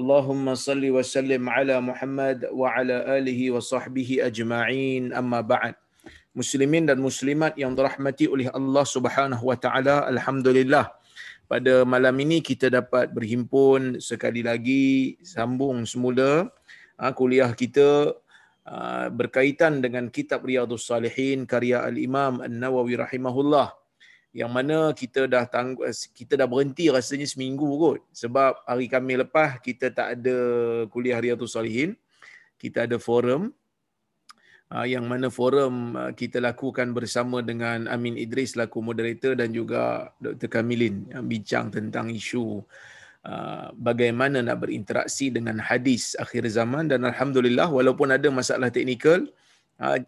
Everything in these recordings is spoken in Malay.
Allahumma salli wa sallim ala Muhammad wa ala alihi wa sahbihi ajma'in, amma ba'd. Muslimin dan muslimat yang dirahmati oleh Allah Subhanahu wa taala, alhamdulillah. Pada malam ini kita dapat berhimpun sekali lagi, sambung semula kuliah kita berkaitan dengan kitab Riyadhus Salihin karya Al-Imam An-Nawawi rahimahullah. Yang mana kita dah berhenti rasanya seminggu kot, sebab hari Khamis lepas kita tak ada kuliah Riyadhus Salihin. Kita ada forum yang mana forum kita lakukan bersama dengan Amin Idris laku moderator dan juga Dr. Kamilin yang bincang tentang isu bagaimana nak berinteraksi dengan hadis akhir zaman. Dan alhamdulillah walaupun ada masalah teknikal,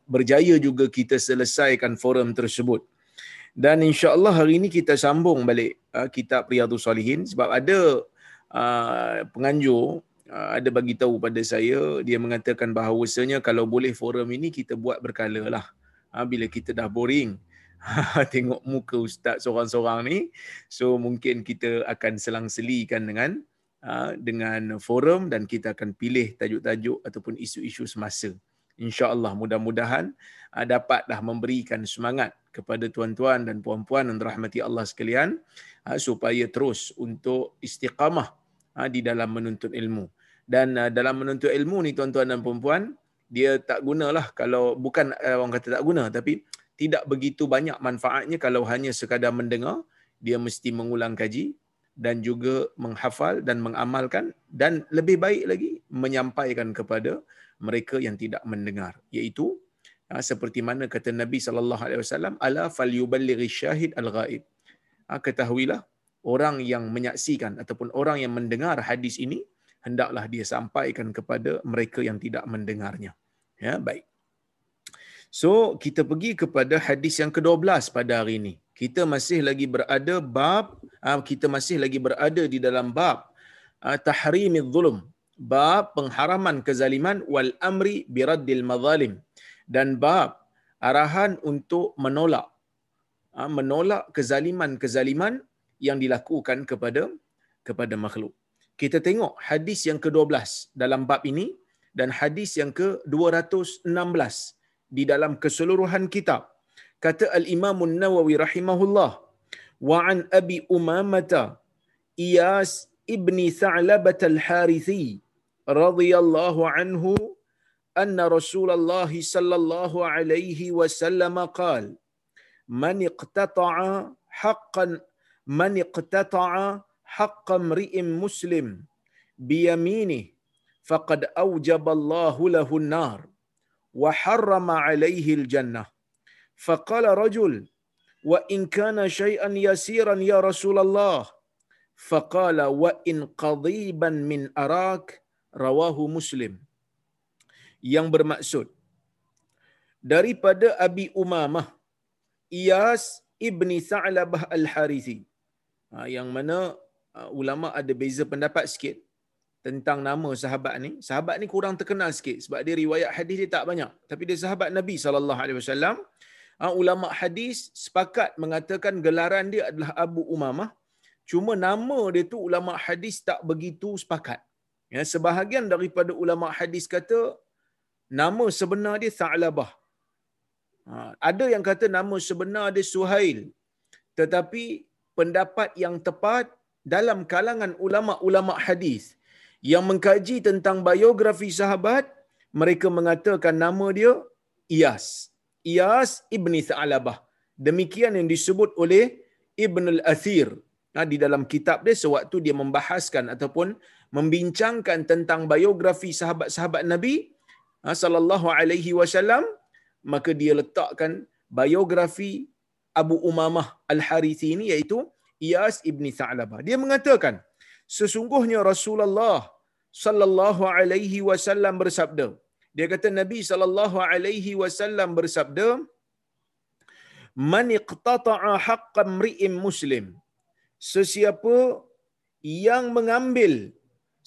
berjaya juga kita selesaikan forum tersebut. Dan insya-Allah hari ini kita sambung balik kitab Riyadhus Salihin, sebab ada penganjur ada bagi tahu pada saya, dia mengatakan bahawasanya kalau boleh forum ini kita buat berkala lah. Bila kita dah boring tengok muka ustaz seorang-seorang ni, so mungkin kita akan selang-selikan dengan forum dan kita akan pilih tajuk-tajuk ataupun isu-isu semasa. InsyaAllah mudah-mudahan dapatlah memberikan semangat kepada tuan-tuan dan puan-puan yang dirahmati Allah sekalian, supaya terus untuk istiqamah di dalam menuntut ilmu. Dan dalam menuntut ilmu ni tuan-tuan dan puan-puan, dia tak gunalah kalau, bukan orang kata tak guna, tapi tidak begitu banyak manfaatnya kalau hanya sekadar mendengar. Dia mesti mengulang kaji dan juga menghafal dan mengamalkan, dan lebih baik lagi menyampaikan kepada mereka yang tidak mendengar, iaitu seperti mana kata Nabi SAW, ala falyuballighi syahid al-ghaib, ketahuilah orang yang menyaksikan ataupun orang yang mendengar hadis ini, hendaklah dia sampaikan kepada mereka yang tidak mendengarnya. Ya, baik. So kita pergi kepada hadis yang ke-12 pada hari ini. Kita masih lagi berada di dalam bab tahrimidz zulm, bab pengharaman kezaliman, wal amri biraddil mazalim, dan bab arahan untuk menolak kezaliman-kezaliman yang dilakukan kepada makhluk. Kita tengok hadis yang ke-12 dalam bab ini dan hadis yang ke-216 di dalam keseluruhan kitab. Kata Al-Imam An-Nawawi rahimahullah, wa an Abi Umamatah Iyas ibni Tha'labat Al-Harithi radhiyallahu anhu anna Rasulullah sallallahu alaihi wasallam qala man iqtata'a haqqa imri'in muslim biyaminihi faqad awjaba Allahu lahu an-nar wa harrama 'alaihi al-jannah. Faqala rajul wa in kana shay'an yasiran ya Rasulullah. Faqala wa in qadiban min arak, rawahu Muslim. Yang bermaksud daripada Abi Umamah Iyas ibni Tha'labah Al-Harithi, yang mana ulama ada beza pendapat sikit tentang nama sahabat ni. Sahabat ni kurang terkenal sikit sebab dia riwayat hadis dia tak banyak, tapi dia sahabat Nabi SAW. Ulama hadis sepakat mengatakan gelaran dia adalah Abu Umamah. Cuma nama dia tu ulama hadis tak begitu sepakat. Ya, sebahagian daripada ulama hadis kata nama sebenar dia Tha'labah. Ada yang kata nama sebenar dia Suhail. Tetapi pendapat yang tepat dalam kalangan ulama-ulama hadis yang mengkaji tentang biografi sahabat, mereka mengatakan nama dia Iyas. Iyas ibni Tha'labah. Demikian yang disebut oleh Ibnul Athir di dalam kitab dia sewaktu dia membahaskan ataupun membincangkan tentang biografi sahabat-sahabat Nabi sallallahu alaihi wasallam. Maka dia letakkan biografi Abu Umamah Al-Harithi ini, iaitu Iyas ibni Tha'labah. Dia mengatakan sesungguhnya Rasulullah sallallahu alaihi wasallam bersabda. Dia kata Nabi sallallahu alaihi wasallam bersabda, "Man iqtata'a haqqan mri'in muslim." Sesiapa yang mengambil,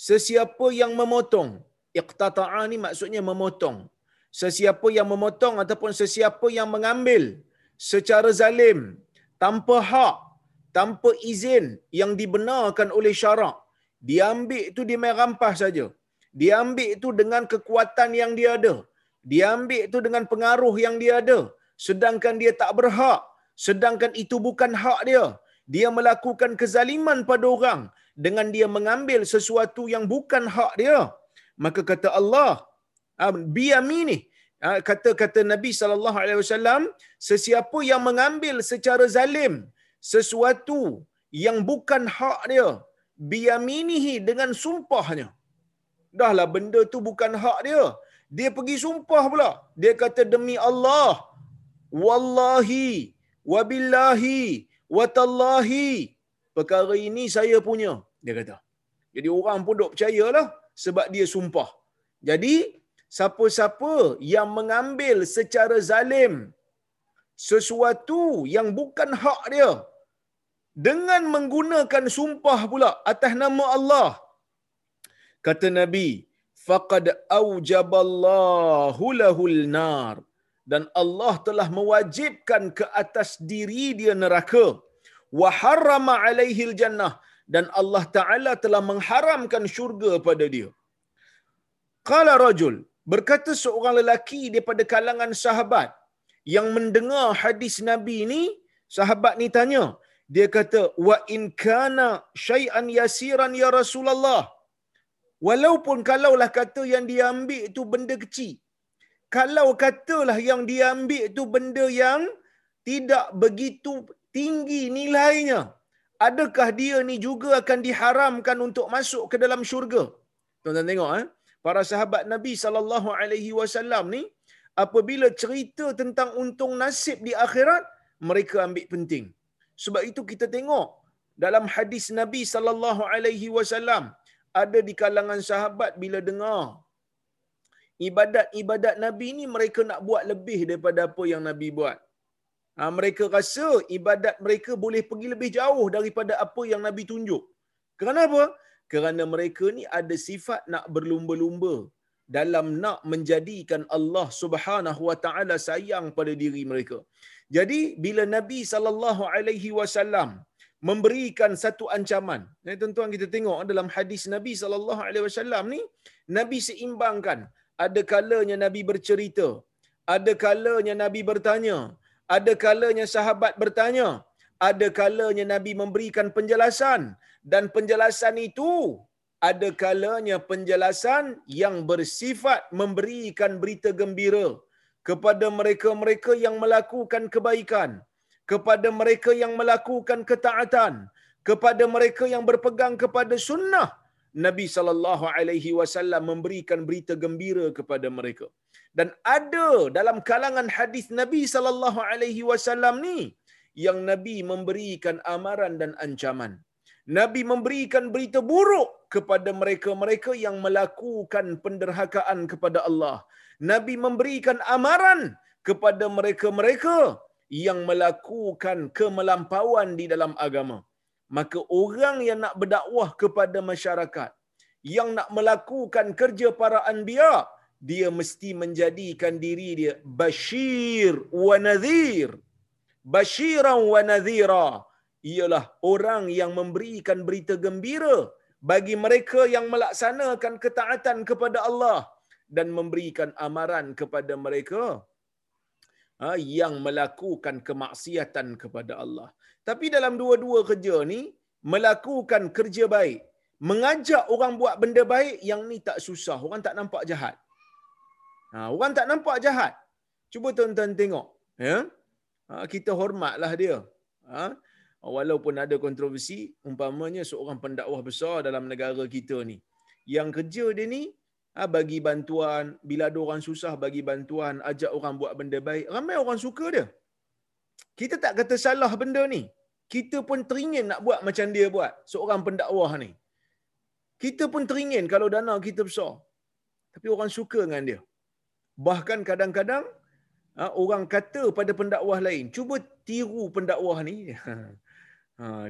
sesiapa yang memotong. Iqtata'a ni maksudnya memotong. Sesiapa yang memotong ataupun sesiapa yang mengambil secara zalim, tanpa hak, tanpa izin yang dibenarkan oleh syarak. Dia ambil tu, dia main rampas saja. Dia ambil tu dengan kekuatan yang dia ada. Dia ambil tu dengan pengaruh yang dia ada. Sedangkan dia tak berhak. Sedangkan itu bukan hak dia. Dia melakukan kezaliman pada orang dengan dia mengambil sesuatu yang bukan hak dia. Maka kata Allah, bi yamini, kata Nabi sallallahu alaihi wasallam, sesiapa yang mengambil secara zalim sesuatu yang bukan hak dia, bi yaminihi, dengan sumpahnya. Dahlah benda tu bukan hak dia, dia pergi sumpah pula. Dia kata demi Allah, wallahi, wabillahi, watallahi, perkara ini saya punya, dia kata. Jadi orang pun dok percayalah sebab dia sumpah. Jadi siapa-siapa yang mengambil secara zalim sesuatu yang bukan hak dia dengan menggunakan sumpah pula atas nama Allah, kata Nabi, faqad aujaballahu lahul nar, dan Allah telah mewajibkan ke atas diri dia neraka, wa harrama alaihil jannah, dan Allah Taala telah mengharamkan syurga pada dia. Qala rajul, berkata seorang lelaki daripada kalangan sahabat yang mendengar hadis Nabi ni, sahabat ni tanya. Dia kata, wa in kana syai'an yasiran ya Rasulullah, walaupun kalaulah kata yang dia ambil tu benda kecil, kalau katalah yang dia ambil tu benda yang tidak begitu tinggi nilainya, adakah dia ni juga akan diharamkan untuk masuk ke dalam syurga? Tuan-tuan tengok para sahabat Nabi sallallahu alaihi wasallam ni, apabila cerita tentang untung nasib di akhirat, mereka ambil penting. Sebab itu kita tengok dalam hadis Nabi sallallahu alaihi wasallam, ada di kalangan sahabat bila dengar ibadat-ibadat Nabi ni, mereka nak buat lebih daripada apa yang Nabi buat. Mereka rasa ibadat mereka boleh pergi lebih jauh daripada apa yang Nabi tunjuk. Kerana apa? Kerana mereka ni ada sifat nak berlumba-lumba dalam nak menjadikan Allah Subhanahu wa taala sayang pada diri mereka. Jadi bila Nabi sallallahu alaihi wasallam memberikan satu ancaman, tuan-tuan kita tengok dalam hadis Nabi sallallahu alaihi wasallam ni, Nabi seimbangkan. Ada kalanya Nabi bercerita, ada kalanya Nabi bertanya, ada kalanya sahabat bertanya, ada kalanya Nabi memberikan penjelasan, dan penjelasan itu ada kalanya penjelasan yang bersifat memberikan berita gembira kepada mereka-mereka yang melakukan kebaikan, kepada mereka yang melakukan ketaatan, kepada mereka yang berpegang kepada sunnah. Nabi sallallahu alaihi wasallam memberikan berita gembira kepada mereka. Dan ada dalam kalangan hadis Nabi sallallahu alaihi wasallam ni yang Nabi memberikan amaran dan ancaman. Nabi memberikan berita buruk kepada mereka-mereka yang melakukan penderhakaan kepada Allah. Nabi memberikan amaran kepada mereka-mereka yang melakukan kelampauan di dalam agama. Maka orang yang nak berdakwah kepada masyarakat, yang nak melakukan kerja para anbiya, dia mesti menjadikan diri dia basyiran wa nadhira, ialah orang yang memberikan berita gembira bagi mereka yang melaksanakan ketaatan kepada Allah, dan memberikan amaran kepada mereka yang melakukan kemaksiatan kepada Allah. Tapi dalam dua-dua kerja ni, melakukan kerja baik, mengajak orang buat benda baik, yang ni tak susah, orang tak nampak jahat. Orang tak nampak jahat. Cuba tuan-tuan tengok, kita hormatlah dia. Walaupun ada kontroversi, umpamanya seorang pendakwah besar dalam negara kita ni, yang kerja dia ni bagi bantuan, bila ada orang susah bagi bantuan, ajak orang buat benda baik, ramai orang suka dia. Kita tak kata salah benda ni. Kita pun teringin nak buat macam dia buat, seorang pendakwah ni. Kita pun teringin kalau dana kita besar. Tapi orang suka dengan dia. Bahkan kadang-kadang orang kata pada pendakwah lain, cuba tiru pendakwah ni.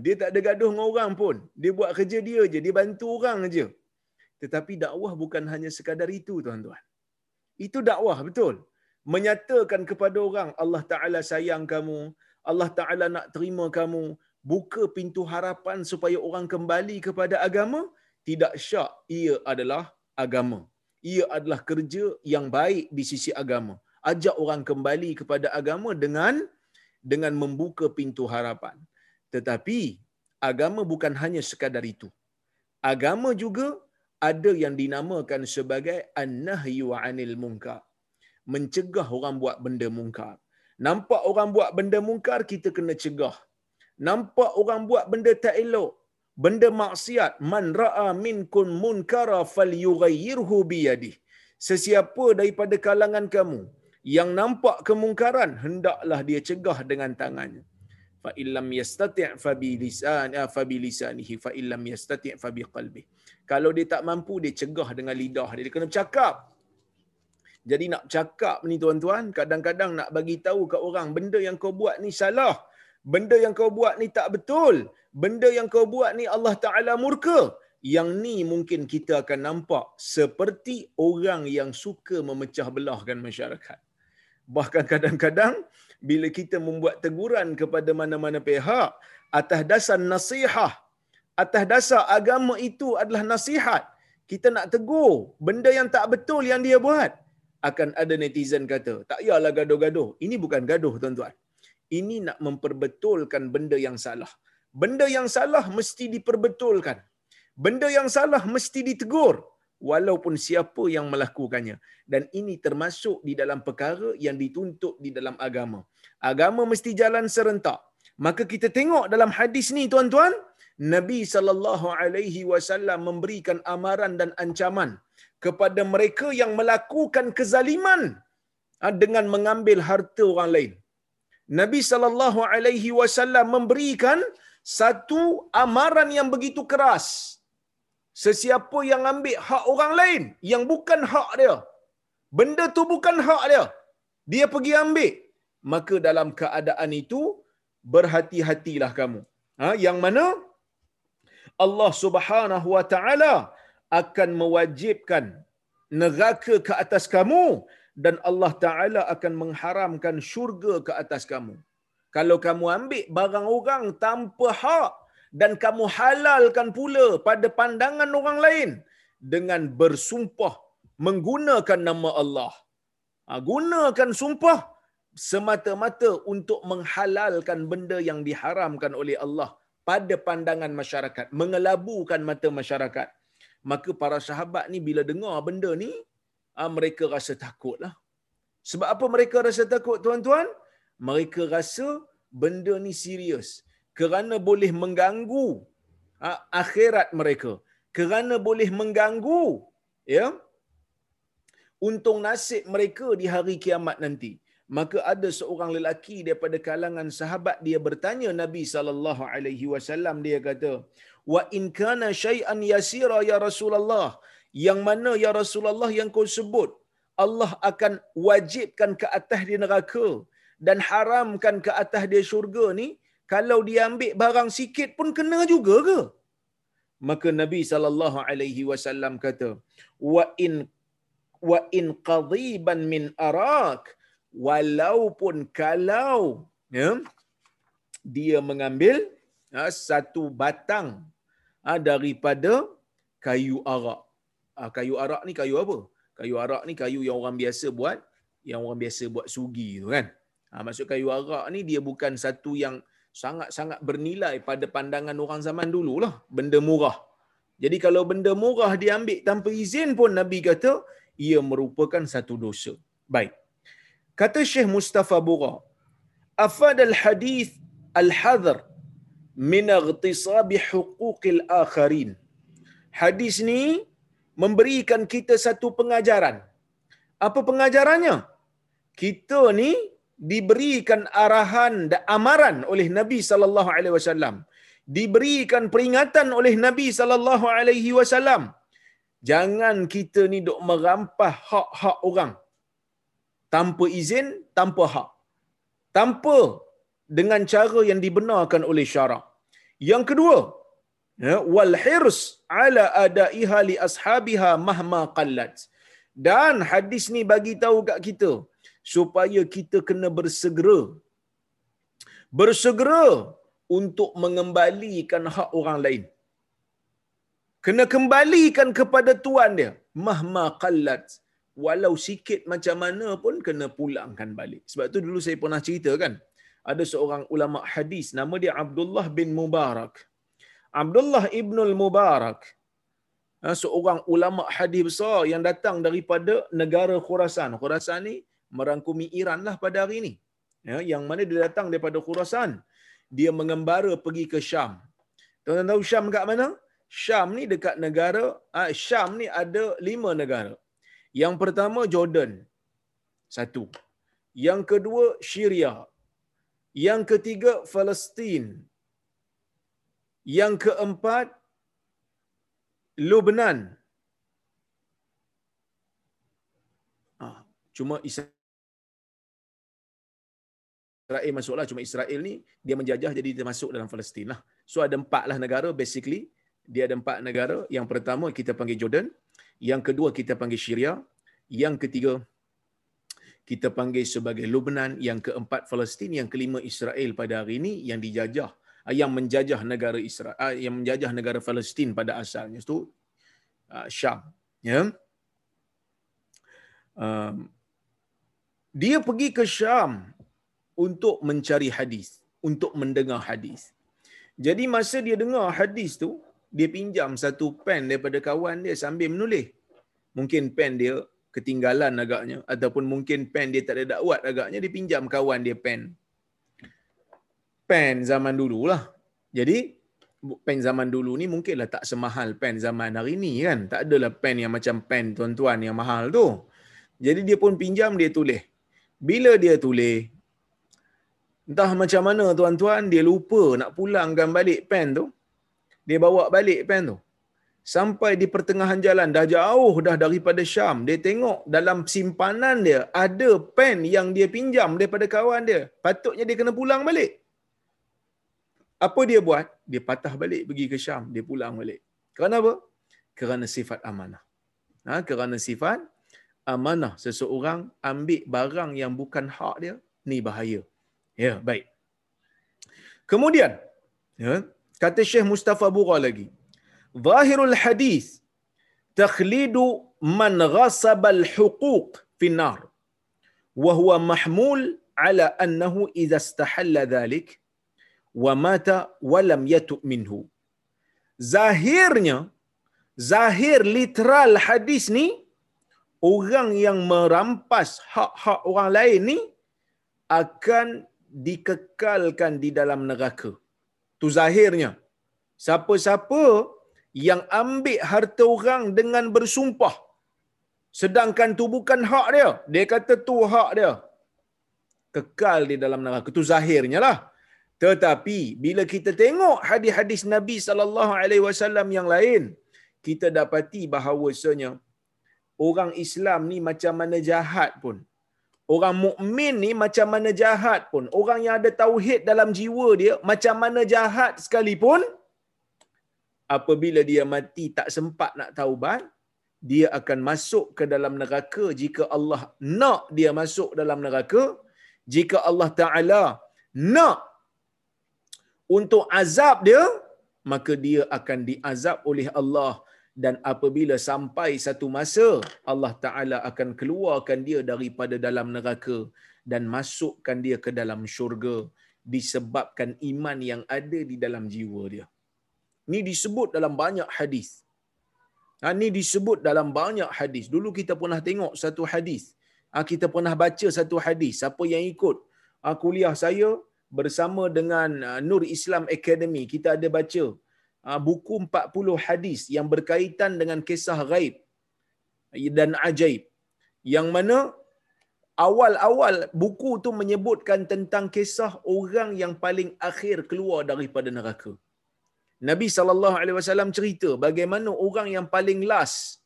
Dia tak ada gaduh dengan orang pun. Dia buat kerja dia je, dia bantu orang je. Tetapi dakwah bukan hanya sekadar itu, tuan-tuan. Itu dakwah, betul. Menyatakan kepada orang, Allah Ta'ala sayang kamu, Allah Ta'ala nak terima kamu, buka pintu harapan supaya orang kembali kepada agama, tidak syak ia adalah agama. Ia adalah kerja yang baik di sisi agama. Ajak orang kembali kepada agama dengan membuka pintu harapan. Tetapi agama bukan hanya sekadar itu. Agama juga ada yang dinamakan sebagai an-nahyu 'anil munkar. Mencegah orang buat benda mungkar. Nampak orang buat benda mungkar, kita kena cegah. Nampak orang buat benda tak elok, benda maksiat, man ra'a minkum munkara falyughayyirhu bi yadihi. Sesiapa daripada kalangan kamu yang nampak kemungkaran, hendaklah dia cegah dengan tangannya. Fa illam yastati' fa bi lisanihi fa illam yastati' fa bi qalbihi. Kalau dia tak mampu, dia cegah dengan lidah dia. Dia kena bercakap. Jadi nak cakap ni tuan-tuan, kadang-kadang nak bagi tahu kat orang, benda yang kau buat ni salah. Benda yang kau buat ni tak betul. Benda yang kau buat ni Allah Ta'ala murka. Yang ni mungkin kita akan nampak seperti orang yang suka memecah belahkan masyarakat. Bahkan kadang-kadang bila kita membuat teguran kepada mana-mana pihak atas dasar nasihat, atas dasar agama itu adalah nasihat, kita nak tegur benda yang tak betul yang dia buat, akan ada netizen kata, tak payahlah gaduh-gaduh. Ini bukan gaduh, tuan-tuan. Ini nak memperbetulkan benda yang salah. Benda yang salah mesti diperbetulkan. Benda yang salah mesti ditegur, walaupun siapa yang melakukannya. Dan ini termasuk di dalam perkara yang dituntut di dalam agama. Agama mesti jalan serentak. Maka kita tengok dalam hadis ni, tuan-tuan, Nabi SAW memberikan amaran dan ancaman kepada mereka yang melakukan kezaliman dengan mengambil harta orang lain. Nabi SAW memberikan satu amaran yang begitu keras. Sesiapa yang ambil hak orang lain yang bukan hak dia, benda tu bukan hak dia, dia pergi ambil, maka dalam keadaan itu berhati-hatilah kamu. Yang mana Allah Subhanahu Wa Ta'ala akan mewajibkan neraka ke atas kamu, dan Allah Ta'ala akan mengharamkan syurga ke atas kamu. Kalau kamu ambil barang orang tanpa hak dan kamu halalkan pula pada pandangan orang lain dengan bersumpah menggunakan nama Allah. Gunakan sumpah semata-mata untuk menghalalkan benda yang diharamkan oleh Allah pada pandangan masyarakat, mengelabukan mata masyarakat. Maka para sahabat ni bila dengar benda ni, mereka rasa takutlah. Sebab apa mereka rasa takut, tuan-tuan? Mereka rasa benda ni serius. Kerana boleh mengganggu akhirat mereka. Kerana boleh mengganggu untung nasib mereka di hari kiamat nanti. Maka ada seorang lelaki daripada kalangan sahabat, dia bertanya Nabi SAW, dia kata, wa in kana syai'an yasira ya Rasulullah, yang mana ya Rasulullah yang kau sebut Allah akan wajibkan ke atas dia neraka dan haramkan ke atas dia syurga ni, kalau dia ambil barang sikit pun kena juga ke? Maka Nabi SAW kata, wa in qadiban min arak, walaupun kalau dia mengambil satu batang daripada kayu arak. Kayu arak ni kayu apa? Kayu arak ni kayu yang orang biasa buat, yang orang biasa buat sugi tu kan. Maksud kayu arak ni dia bukan satu yang sangat-sangat bernilai pada pandangan orang zaman dululah, benda murah. Jadi kalau benda murah dia ambil tanpa izin pun, Nabi kata ia merupakan satu dosa. Baik. Kata Syekh Mustafa Bugha, afad al-hadith al-hadhr min ightisab huquqil akharin. Hadis ni memberikan kita satu pengajaran. Apa pengajarannya? Kita ni diberikan arahan dan amaran oleh Nabi sallallahu alaihi wasallam diberikan peringatan oleh Nabi sallallahu alaihi wasallam. Jangan kita ni dok merampah hak-hak orang tanpa izin, tanpa hak. Tanpa dengan cara yang dibenarkan oleh syarak. Yang kedua, wal hirs ala adaiha li ashabiha mahma qallat. Dan hadis ni bagi tahu kat kita supaya kita kena bersegera untuk mengembalikan hak orang lain. Kena kembalikan kepada tuan dia, mahma qallat, walau sikit macam mana pun kena pulangkan balik. Sebab tu dulu saya pernah cerita kan, ada seorang ulama hadis nama dia Abdullah bin Mubarak. Abdullah Ibnul Mubarak, seorang ulama hadis besar yang datang daripada negara Khurasan. Khurasan ni merangkumi Iran lah pada hari ni. Ya, yang mana dia datang daripada Khurasan, dia mengembara pergi ke Syam. Tuan-tuan tahu Syam kat mana? Syam ni dekat negara Syam ni ada 5 negara. Yang pertama Jordan. 1. Yang kedua Syria. Yang ketiga Palestin. Yang keempat Lebanon. Cuma Israel masuklah, cuma Israel ni dia menjajah jadi dia masuk dalam Palestin lah. So ada 4 lah negara basically. Dia ada 4 negara. Yang pertama kita panggil Jordan, yang kedua kita panggil Syria, yang ketiga kita panggil sebagai Lebanon, yang keempat Palestin, yang kelima Israel pada hari ini yang dijajah, yang menjajah negara Israel, yang menjajah negara Palestin pada asalnya itu Syam, ya. Dia pergi ke Syam untuk mencari hadis, untuk mendengar hadis. Jadi masa dia dengar hadis tu, dia pinjam 1 pen daripada kawan dia sambil menulis. Mungkin pen dia ketinggalan agaknya, ataupun mungkin pen dia tak ada dakwat agaknya, dia pinjam kawan dia pen. Pen zaman dululah. Jadi pen zaman dulu ni mungkinlah tak semahal pen zaman hari ni kan. Tak adalah pen yang macam pen tuan-tuan yang mahal tu. Jadi dia pun pinjam, dia tulis. Bila dia tulis, entah macam mana tuan-tuan, dia lupa nak pulangkan balik pen tu. Dia bawa balik pen tu. Sampai di pertengahan jalan, dah jauh dah daripada Syam, dia tengok dalam simpanan dia ada pen yang dia pinjam daripada kawan dia. Patutnya dia kena pulang balik. Apa dia buat? Dia patah balik pergi ke Syam, dia pulang balik. Kerana apa? Kerana sifat amanah. Kerana sifat amanah, seseorang ambil barang yang bukan hak dia, ni bahaya. Ya, baik. Kemudian, ya, kata Syekh Mustafa Bugha lagi, zahirul hadis takhlidu man ghasaba al-huquq fi an-nar wa huwa mahmul ala annahu idza istahalla dhalik wa mata wa lam yatub minhu. Zahirnya, zahir literal hadis ni, orang yang merampas hak-hak orang lain ni akan dikekalkan di dalam neraka. Tu zahirnya. Siapa-siapa yang ambil harta orang dengan bersumpah, sedangkan tu bukan hak dia, dia kata tu hak dia, kekal di dalam neraka. Tu zahirnya lah. Tetapi bila kita tengok hadis-hadis Nabi SAW yang lain, kita dapati bahawasanya orang Islam ni macam mana jahat pun, orang mukmin ni macam mana jahat pun, orang yang ada tauhid dalam jiwa dia macam mana jahat sekalipun, apabila dia mati tak sempat nak taubat, dia akan masuk ke dalam neraka jika Allah nak dia masuk dalam neraka, jika Allah Ta'ala nak untuk azab dia, maka dia akan diazab oleh Allah. Dan apabila sampai satu masa, Allah Ta'ala akan keluarkan dia daripada dalam neraka dan masukkan dia ke dalam syurga disebabkan iman yang ada di dalam jiwa dia. Ini disebut dalam banyak hadis. Ini disebut dalam banyak hadis. Dulu kita pernah tengok satu hadis. Kita pernah baca satu hadis. Siapa yang ikut kuliah saya bersama dengan Nur Islam Academy, kita ada baca buku 40 hadis yang berkaitan dengan kisah ghaib dan ajaib. Yang mana awal-awal buku tu menyebutkan tentang kisah orang yang paling akhir keluar daripada neraka. Nabi SAW cerita bagaimana orang yang paling last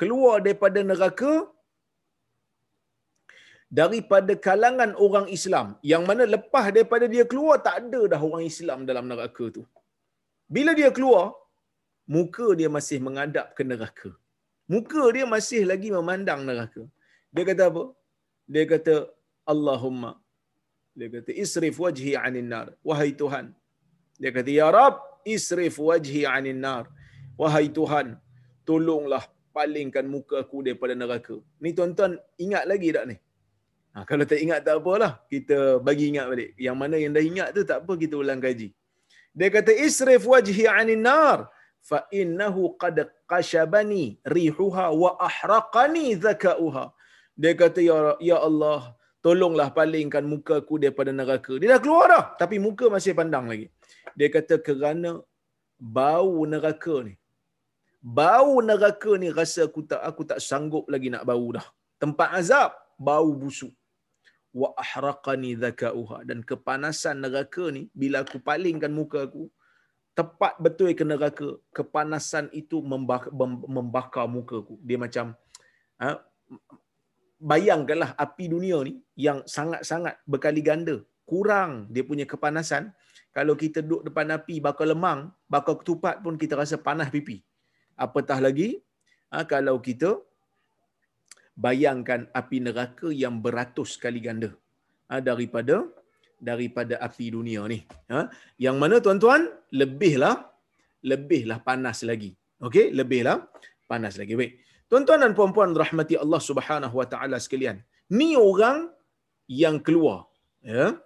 keluar daripada neraka daripada kalangan orang Islam, yang mana lepas daripada dia keluar tak ada dah orang Islam dalam neraka tu. Bila dia keluar, muka dia masih menghadap ke neraka. Muka dia masih lagi memandang neraka. Dia kata apa? Dia kata Allahumma, dia kata isrif wajhi anin nar, wahai Tuhan. Dia kata ya Rab, isrif wajhi anin nar, wahai Tuhan, tolonglah palingkan muka aku daripada neraka. Ni tuan-tuan ingat lagi tak ni? Kalau tak ingat tak apalah, kita bagi ingat balik. Yang mana yang dah ingat tu tak apa, kita ulang kaji. Dia kata isrif wajhi anin nar fa innahu qad qashabani rihuha wa ahraqani zakauha. Dia kata ya Allah, tolonglah palingkan muka aku daripada neraka. Dia dah keluar dah tapi muka masih pandang lagi. Dia kata kerana bau neraka ni. Bau neraka ni rasa aku tak sanggup lagi nak bau dah. Tempat azab, bau busuk. Wa ahraqani zakauha, dan kepanasan neraka ni bila aku palingkan muka aku tepat betul ke neraka, kepanasan itu membakar muka aku. Dia macam bayangkanlah api dunia ni yang sangat-sangat berkali ganda kurang dia punya kepanasan. Kalau kita duduk depan api bakar lemang, bakar ketupat pun kita rasa panas pipi, apatah lagi kalau kita bayangkan api neraka yang beratus kali ganda daripada api dunia ni. Yang mana tuan-tuan lebihlah panas lagi. Okey, lebihlah panas lagi. Baik. Tuan-tuan dan puan-puan rahmati Allah Subhanahu wa taala sekalian. Ni orang yang keluar, ya.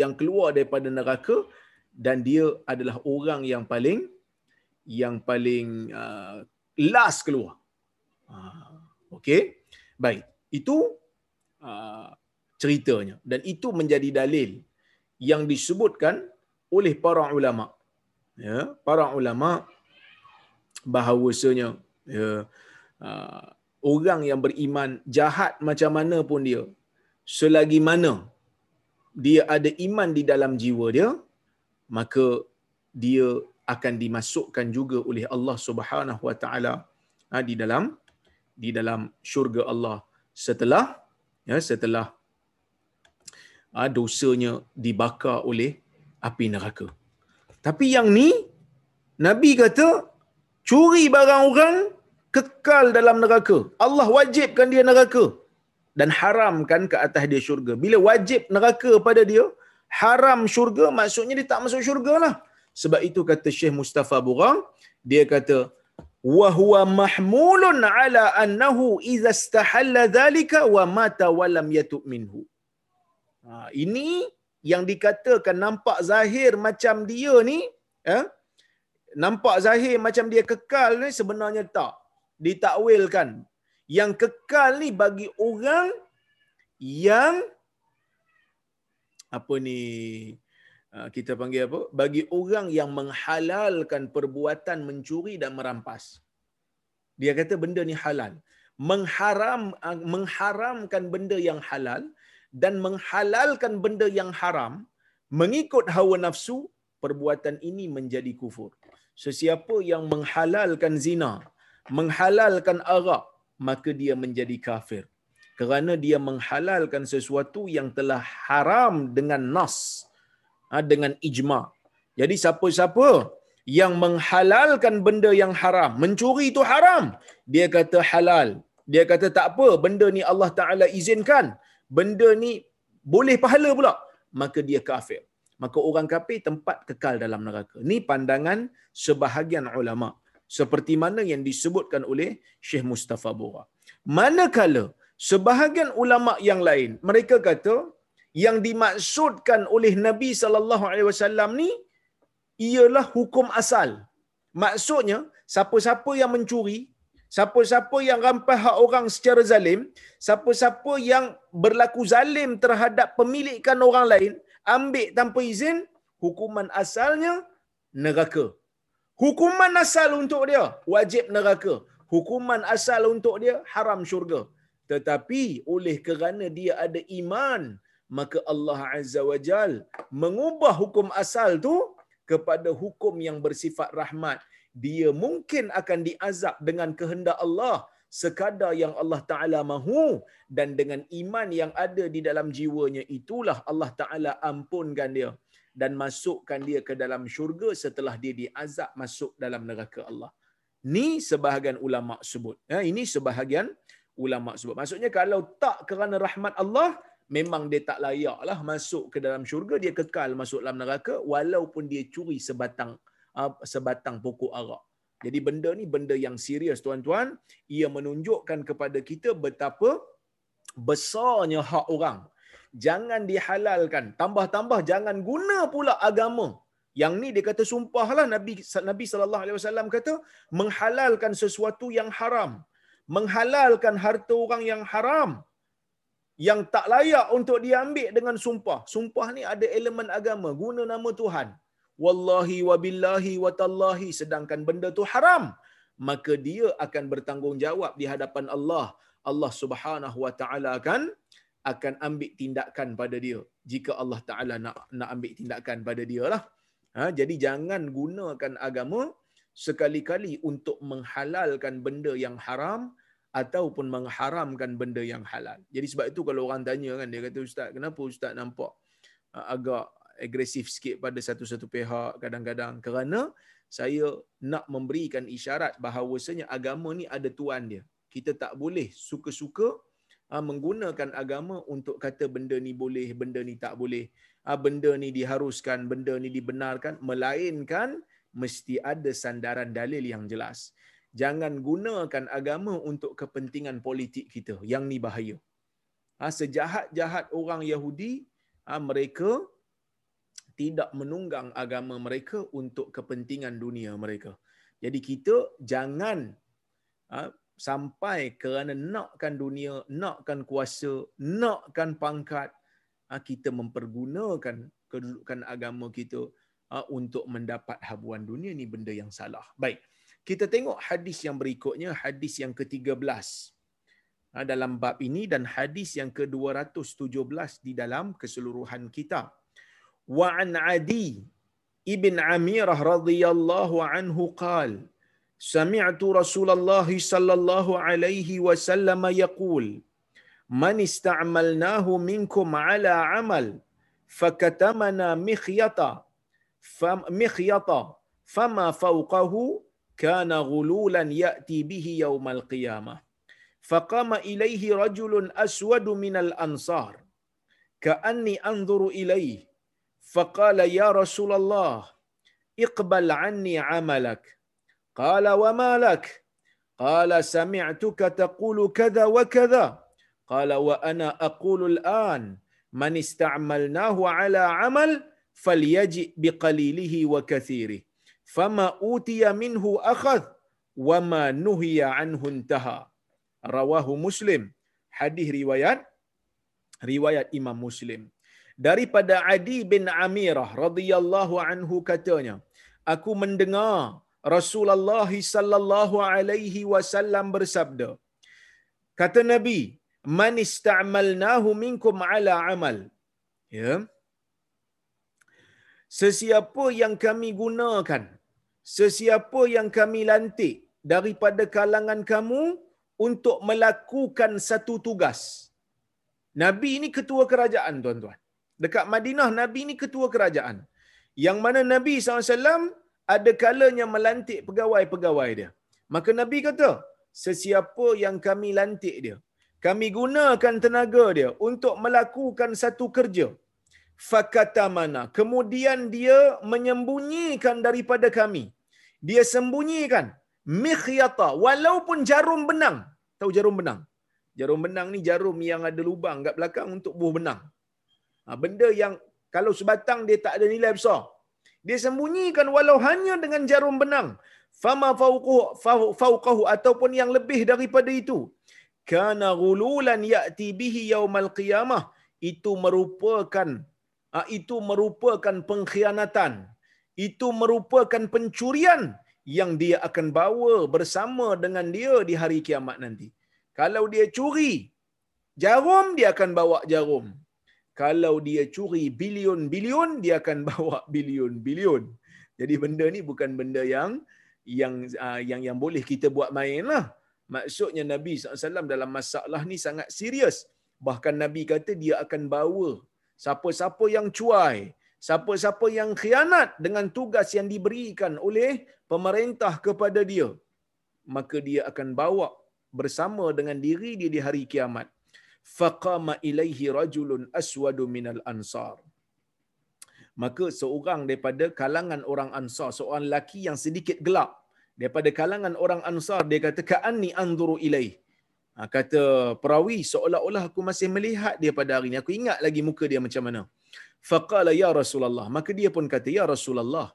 Yang keluar daripada neraka, dan dia adalah orang yang paling last keluar. Okey. Baik. Itu ceritanya, dan itu menjadi dalil yang disebutkan oleh para ulama. Ya, para ulama bahawasanya orang yang beriman jahat macam mana pun dia, selagi mana dia ada iman di dalam jiwa dia, maka dia akan dimasukkan juga oleh Allah Subhanahu wa taala di dalam syurga Allah setelah dosanya dibakar oleh api neraka. Tapi yang ni Nabi kata curi barang orang kekal dalam neraka. Allah wajibkan dia neraka dan haramkan ke atas dia syurga. Bila wajib neraka pada dia, haram syurga, maksudnya dia tak masuk syurga lah. Sebab itu kata Syekh Mustafa Bugha, dia kata wa huwa mahmulun ala annahu idza istahalla dhalika wa mata wa lam yatub minhu. Ini yang dikatakan nampak zahir macam dia ni, nampak zahir macam dia kekal ni, sebenarnya tak. Ditakwilkan. Yang kekal ni bagi orang yang apa ni, kita panggil apa? Bagi orang yang menghalalkan perbuatan mencuri dan merampas. Dia kata benda ni halal. Mengharamkan benda yang halal dan menghalalkan benda yang haram mengikut hawa nafsu, perbuatan ini menjadi kufur. Sesiapa yang menghalalkan zina, menghalalkan arak, maka dia menjadi kafir. Kerana dia menghalalkan sesuatu yang telah haram dengan nas, dengan ijma. Jadi siapa-siapa yang menghalalkan benda yang haram, mencuri itu haram, dia kata halal. Dia kata tak apa, benda ni Allah Ta'ala izinkan. Benda ni boleh pahala pula. Maka dia kafir. Maka orang kafir tempat kekal dalam neraka. Ini pandangan sebahagian ulama, seperti mana yang disebutkan oleh Syekh Mustafa Bugha. Manakala sebahagian ulama yang lain, mereka kata yang dimaksudkan oleh Nabi sallallahu alaihi wasallam ni ialah hukum asal. Maksudnya siapa-siapa yang mencuri, siapa-siapa yang rampas hak orang secara zalim, siapa-siapa yang berlaku zalim terhadap pemilikan orang lain, ambil tanpa izin, hukuman asalnya neraka. Hukuman asal untuk dia wajib neraka. Hukuman asal untuk dia haram syurga. Tetapi oleh kerana dia ada iman, maka Allah Azza wa Jal mengubah hukum asal tu kepada hukum yang bersifat rahmat, dia mungkin akan diazab dengan kehendak Allah sekadar yang Allah Ta'ala mahu, dan dengan iman yang ada di dalam jiwanya itulah Allah Ta'ala ampunkan dia dan masukkan dia ke dalam syurga setelah dia diazab masuk dalam neraka Allah. Ni sebahagian ulama sebut. Ini sebahagian ulama sebut. Maksudnya kalau tak kerana rahmat Allah, memang dia tak layaklah masuk ke dalam syurga, dia kekal masuk dalam neraka walaupun dia curi sebatang pokok arak. Jadi benda ni benda yang serius tuan-tuan, ia menunjukkan kepada kita betapa besarnya hak orang. Jangan dihalalkan, tambah-tambah jangan guna pula agama. Yang ni dia kata sumpahlah Nabi sallallahu alaihi wasallam kata menghalalkan sesuatu yang haram, menghalalkan harta orang yang haram, yang tak layak untuk diambil dengan sumpah. Sumpah ni ada elemen agama, guna nama Tuhan. Wallahi wabillahi watallahi, sedangkan benda tu haram, maka dia akan bertanggungjawab di hadapan Allah. Allah Subhanahu wa taala akan ambil tindakan pada dia jika Allah Taala nak ambil tindakan pada dia lah. Jadi jangan gunakan agama sekali-kali untuk menghalalkan benda yang haram ataupun mengharamkan benda yang halal. Jadi sebab itu kalau orang tanya kan, dia kata ustaz, kenapa ustaz nampak agak agresif sikit pada satu-satu pihak kadang-kadang? Kerana saya nak memberikan isyarat bahawasanya agama ni ada tuan dia. Kita tak boleh suka-suka menggunakan agama untuk kata benda ni boleh, benda ni tak boleh, benda ni diharuskan, benda ni dibenarkan, melainkan mesti ada sandaran dalil yang jelas. Jangan gunakan agama untuk kepentingan politik kita. Yang ni bahaya. Sejahat-jahat orang Yahudi, mereka tidak menunggang agama mereka untuk kepentingan dunia mereka. Jadi kita jangan sampai kerana nakkan dunia, nakkan kuasa, nakkan pangkat, kita mempergunakan kedudukan agama kita untuk mendapat habuan dunia. Ni benda yang salah. Baik. Kita tengok hadis yang berikutnya, hadis yang ke-13 dalam bab ini dan hadis yang ke-217 di dalam keseluruhan kitab. Wa an Adi ibn Amirah radhiyallahu anhu qala sami'tu Rasulullah sallallahu alaihi wasallam yaqul man ista'malnahu minkum ala amal fakatamana mikhyata fama fawqahu kana ghululan ya'ti bihi yawmal qiyamah faqama ilayhi rajulun aswadu minal ansar ka'anni anzuru ilayhi faqala ya Rasulullah iqbal anni amalak qala wa ma lak qala sami'tuka taqulu kadha wa kadha qala wa ana aqulu al'an man ista'malnahu ala amal falyaji biqalilihi wa kathirihi fama utiya minhu akhadh wa ma nuhiya anhu intaha. Rawahu Muslim. Hadis riwayat Imam Muslim. Daripada Adi bin Amirah radhiyallahu anhu katanya, aku mendengar Rasulullah sallallahu alaihi wasallam bersabda, kata Nabi, man ista'malnahu minkum ala amal, ya, sesiapa yang kami gunakan, sesiapa yang kami lantik daripada kalangan kamu untuk melakukan satu tugas. Nabi ini ketua kerajaan tuan-tuan. Dekat Madinah, Nabi ini ketua kerajaan. Yang mana Nabi SAW ada kalanya melantik pegawai-pegawai dia. Maka Nabi kata, sesiapa yang kami lantik dia, kami gunakan tenaga dia untuk melakukan satu kerja, fakatamana, kemudian dia menyembunyikan daripada kami, dia sembunyikan mikhyata, walaupun jarum benang. Tahu jarum benang? Jarum benang ni jarum yang ada lubang kat belakang untuk buah benang. Benda yang kalau sebatang dia tak ada nilai besar, dia sembunyikan walau hanya dengan jarum benang. Fama fawqahu, ataupun yang lebih daripada itu, kana ghululan ya'ti bihi yaumal qiyamah, itu merupakan pengkhianatan, itu merupakan pencurian yang dia akan bawa bersama dengan dia di hari kiamat nanti. Kalau dia curi jarum, dia akan bawa jarum. Kalau dia curi bilion-bilion, dia akan bawa bilion-bilion. Jadi benda ni bukan benda yang boleh kita buat mainlah. Maksudnya Nabi SAW dalam masalah ni sangat serius. Bahkan Nabi kata dia akan bawa siapa-siapa yang cuai, siapa-siapa yang khianat dengan tugas yang diberikan oleh pemerintah kepada dia, maka dia akan bawa bersama dengan diri dia di hari kiamat. Faqama ilaihi rajulun aswadu minal ansar. Maka seorang daripada kalangan orang Ansar, seorang lelaki yang sedikit gelap daripada kalangan orang Ansar, dia kata ka'anni anzuru ilaihi. Kata perawi, seolah-olah aku masih melihat dia pada hari ini, aku ingat lagi muka dia macam mana. Faqala ya Rasulullah, maka dia pun kata ya Rasulullah,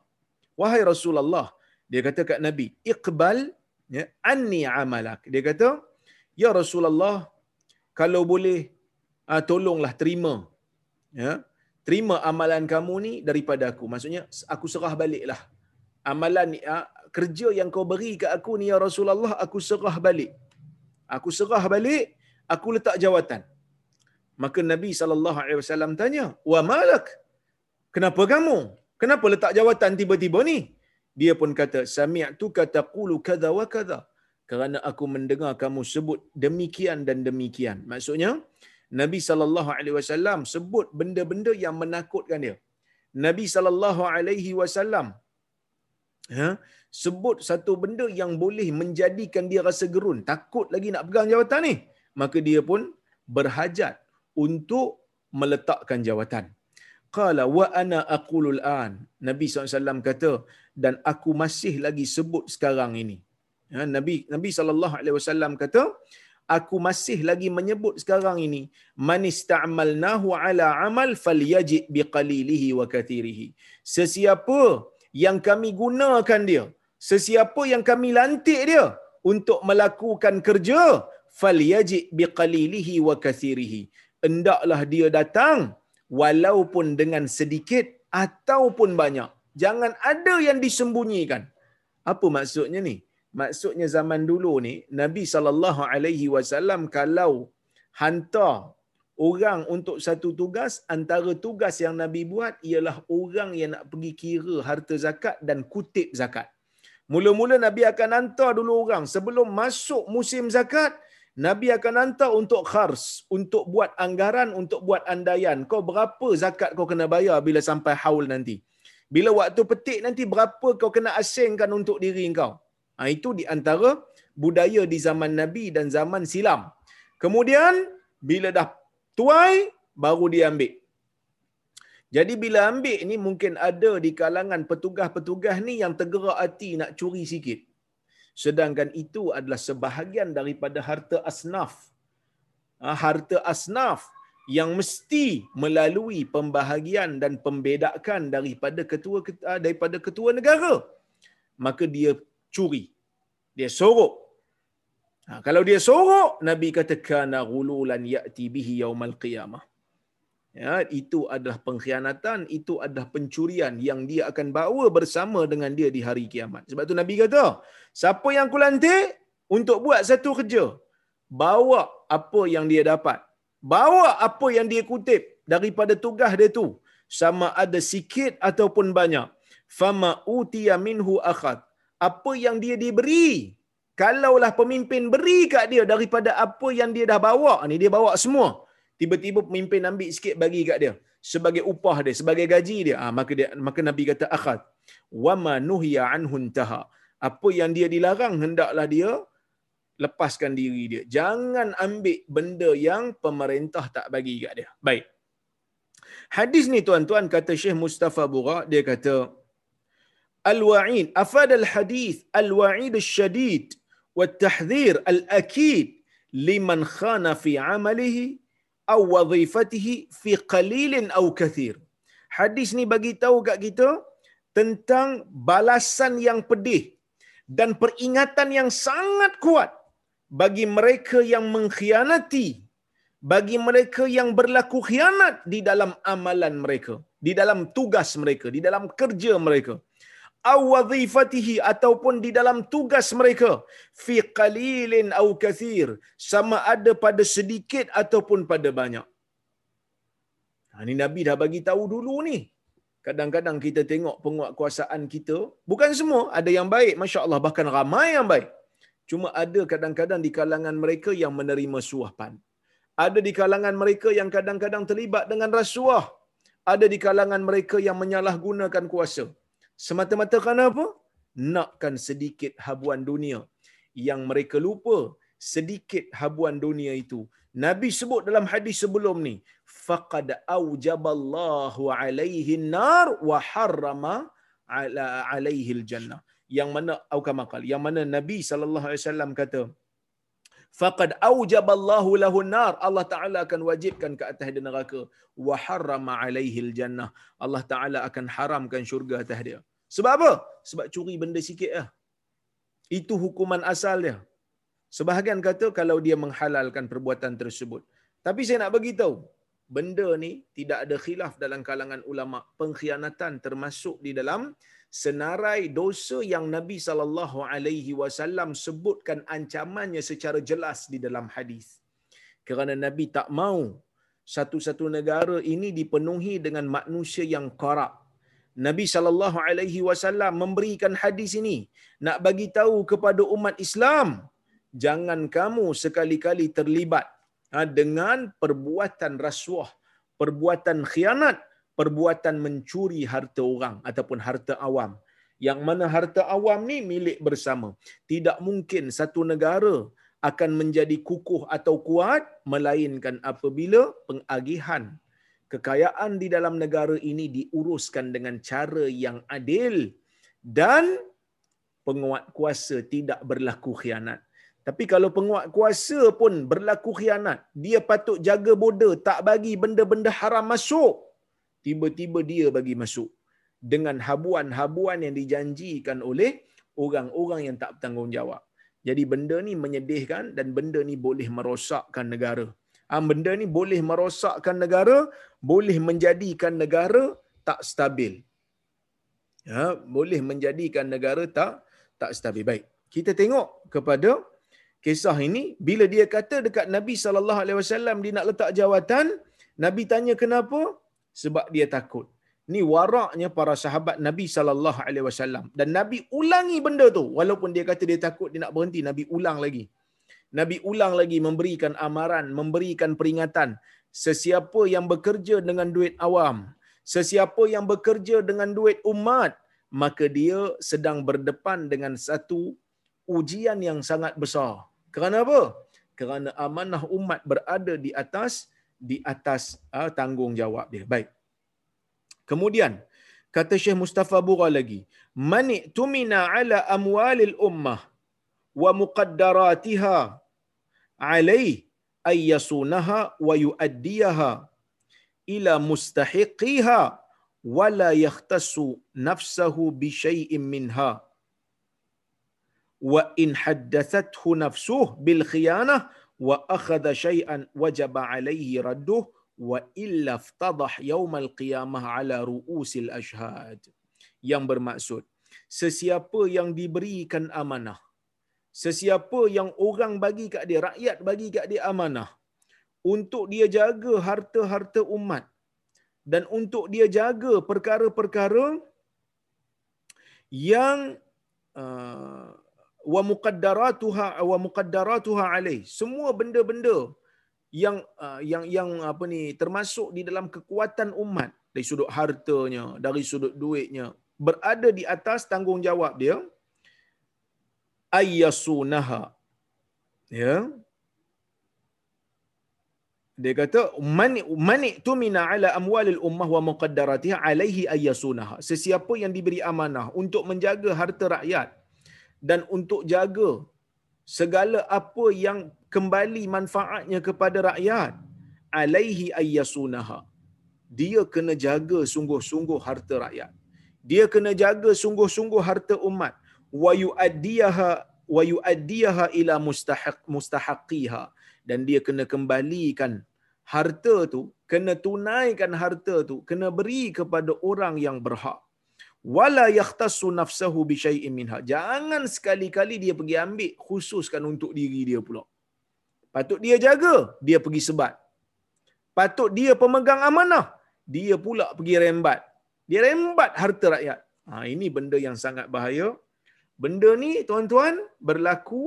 wahai Rasulullah, dia kata kat Nabi, iqbal ya anni amalak. Dia kata ya Rasulullah, kalau boleh tolonglah terima terima amalan kamu ni daripada aku. Maksudnya aku serah baliklah amalan kerja yang kau beri kat aku ni ya Rasulullah, aku serah balik. Aku serah balik, aku letak jawatan. Maka Nabi SAW tanya, "Wa malak? Kenapa kamu? Kenapa letak jawatan tiba-tiba ni?" Dia pun kata, "Sami'tu kataqulu kadza wa kadza." Kerana aku mendengar kamu sebut demikian dan demikian. Maksudnya, Nabi SAW sebut benda-benda yang menakutkan dia. Nabi SAW sebut satu benda yang boleh menjadikan dia rasa gerun, takut lagi nak pegang jawatan ni. Maka dia pun berhajat untuk meletakkan jawatan. Qala wa ana aqulul an. Nabi SAW kata, dan aku masih lagi sebut sekarang ini. Nabi SAW kata, aku masih lagi menyebut sekarang ini, man ista'malnahu ala amal falyaji biqalilihi wa kathirihi. Sesiapa yang kami gunakan dia, sesiapa yang kami lantik dia untuk melakukan kerja, falyaji biqalilihi wa kathirihi, hendaklah dia datang walaupun dengan sedikit ataupun banyak. Jangan ada yang disembunyikan. Apa maksudnya ni? Maksudnya zaman dulu ni Nabi SAW kalau hantar orang untuk satu tugas, antara tugas yang Nabi buat ialah orang yang nak pergi kira harta zakat dan kutip zakat. Mula-mula Nabi akan hantar dulu orang sebelum masuk musim zakat. Nabi akan hantar untuk khars, untuk buat anggaran, untuk buat andaian. Kau berapa zakat kau kena bayar bila sampai haul nanti? Bila waktu petik nanti berapa kau kena asingkan untuk diri kau? Itu di antara budaya di zaman Nabi dan zaman silam. Kemudian bila dah tuai baru dia ambil. Jadi bila ambil ni mungkin ada di kalangan petugas-petugas ni yang tergerak hati nak curi sikit. Sedangkan itu adalah sebahagian daripada harta asnaf. Harta asnaf yang mesti melalui pembahagian dan pembedakan daripada ketua negara. Maka dia curi. Dia sorok. Kalau dia sorok, Nabi kata kana ghululan ya'ti bihi yaumal qiyamah. Itu adalah pengkhianatan, itu adalah pencurian yang dia akan bawa bersama dengan dia di hari kiamat. Sebab tu Nabi kata, siapa yang aku lantik untuk buat satu kerja, bawa apa yang dia dapat. Bawa apa yang dia kutip daripada tugas dia tu, sama ada sikit ataupun banyak. Fama utiya minhu akhad. Apa yang dia diberi, kalaulah pemimpin beri kat dia daripada apa yang dia dah bawa ni, dia bawa semua, tiba-tiba pemimpin ambil sikit bagi kat dia sebagai upah dia, sebagai gaji dia, maka Nabi kata akhad. Wa ma nuhiya anhu intaha. Apa yang dia dilarang hendaklah dia lepaskan diri dia. Jangan ambil benda yang pemerintah tak bagi kat dia. Baik. Hadis ni tuan-tuan, kata Syekh Mustafa Bugha, dia kata al-wa'id afad al-hadith al-wa'id al-shadid wat-tahdhir al-akid liman khana fi 'amalihi aw wadhifatihi fi qalilin aw kathir. Hadis ni bagi tahu kat kita tentang balasan yang pedih dan peringatan yang sangat kuat bagi mereka yang mengkhianati, bagi mereka yang berlaku khianat di dalam amalan mereka, di dalam tugas mereka, di dalam kerja mereka, aw wadhifatihi ataupun di dalam tugas mereka, fi qalilin aw kathir, sama ada pada sedikit ataupun pada banyak. Ini Nabi dah bagi tahu dulu ni. Kadang-kadang kita tengok penguatkuasaan kita, bukan semua, ada yang baik, masya-Allah, bahkan ramai yang baik. Cuma ada kadang-kadang di kalangan mereka yang menerima suapan. Ada di kalangan mereka yang kadang-kadang terlibat dengan rasuah. Ada di kalangan mereka yang menyalahgunakan kuasa. Semata-mata kerana apa? Nakkan sedikit habuan dunia. Yang mereka lupa, sedikit habuan dunia itu, Nabi sebut dalam hadis sebelum ni, faqad aujaballahu alaihin nar wa harrama ala alaihil jannah. Yang mana aukama qal, yang mana Nabi SAW kata, faqad aujaballahu lahun nar, Allah Taala akan wajibkan ke atas dia neraka, wa harrama alaihil jannah, Allah Taala akan haramkan syurga atas dia. Sebab apa? Sebab curi benda sikitlah. Itu hukuman asal dia. Sebahagian kata kalau dia menghalalkan perbuatan tersebut. Tapi saya nak bagi tahu, benda ni tidak ada khilaf dalam kalangan ulama. Pengkhianatan termasuk di dalam senarai dosa yang Nabi sallallahu alaihi wasallam sebutkan ancamannya secara jelas di dalam hadis. Kerana Nabi tak mau satu-satu negara ini dipenuhi dengan manusia yang korup. Nabi sallallahu alaihi wasallam memberikan hadis ini nak bagi tahu kepada umat Islam, jangan kamu sekali-kali terlibat dengan perbuatan rasuah, perbuatan khianat, perbuatan mencuri harta orang ataupun harta awam. Yang mana harta awam ni milik bersama. Tidak mungkin satu negara akan menjadi kukuh atau kuat melainkan apabila pengagihan kekayaan di dalam negara ini diuruskan dengan cara yang adil dan penguat kuasa tidak berlaku khianat. Tapi kalau penguat kuasa pun berlaku khianat, dia patut jaga border, tak bagi benda-benda haram masuk. Tiba-tiba dia bagi masuk dengan habuan-habuan yang dijanjikan oleh orang-orang yang tak bertanggungjawab. Jadi benda ni menyedihkan dan benda ni boleh merosakkan negara. Benda ni boleh merosakkan negara, boleh menjadikan negara tak stabil. Boleh menjadikan negara tak stabil. Baik, kita tengok kepada kisah ini, bila dia kata dekat Nabi sallallahu alaihi wasallam dia nak letak jawatan, Nabi tanya kenapa? Sebab dia takut. Ni waraknya para sahabat Nabi sallallahu alaihi wasallam, dan Nabi ulangi benda tu walaupun dia kata dia takut, dia nak berhenti, Nabi ulang lagi. Nabi ulang lagi memberikan amaran, memberikan peringatan, sesiapa yang bekerja dengan duit awam, sesiapa yang bekerja dengan duit umat, maka dia sedang berdepan dengan satu ujian yang sangat besar. Kerana apa? Kerana amanah umat berada di atas tanggungjawab dia. Baik. Kemudian kata Syekh Mustafa Bugha lagi, mani tumina ala amwalil ummah wa muqaddaratiha alai ay yasunaha wa yuaddiha ila mustahiqiha wa la yakhtassu nafsahu bi syai'in minha. Wa in haddathathu nafsuhu bil khiyanah wa akhadha shay'an wajaba alayhi radduhu wa illa iftadah yaumal qiyamah ala ru'usil ashhad. Yang bermaksud, sesiapa yang diberikan amanah, sesiapa yang orang bagi kat dia, rakyat bagi kat dia amanah untuk dia jaga harta-harta umat dan untuk dia jaga perkara-perkara yang wa muqaddaratuha alai, semua benda-benda yang apa ni termasuk di dalam kekuatan umat dari sudut hartanya, dari sudut duitnya, berada di atas tanggungjawab dia, ayyasunaha, ya, dia kata mani tumina ala amwalil ummah wa muqaddaratiha alaihi ayyasunaha, sesiapa yang diberi amanah untuk menjaga harta rakyat dan untuk jaga segala apa yang kembali manfaatnya kepada rakyat, alaihi ayyasunaha, dia kena jaga sungguh-sungguh harta rakyat, dia kena jaga sungguh-sungguh harta umat, wa yuaddiha ila mustahaqiha, dan dia kena kembalikan harta tu, kena tunaikan harta tu, kena beri kepada orang yang berhak, wala yakhtassu nafsahu bi syai'in minha, jangan sekali-kali dia pergi ambil khususkan untuk diri dia pula. Patut dia jaga, dia pergi sebat. Patut dia pemegang amanah, dia pula pergi rembat. Dia rembat harta rakyat. Ini benda yang sangat bahaya. Benda ni tuan-tuan berlaku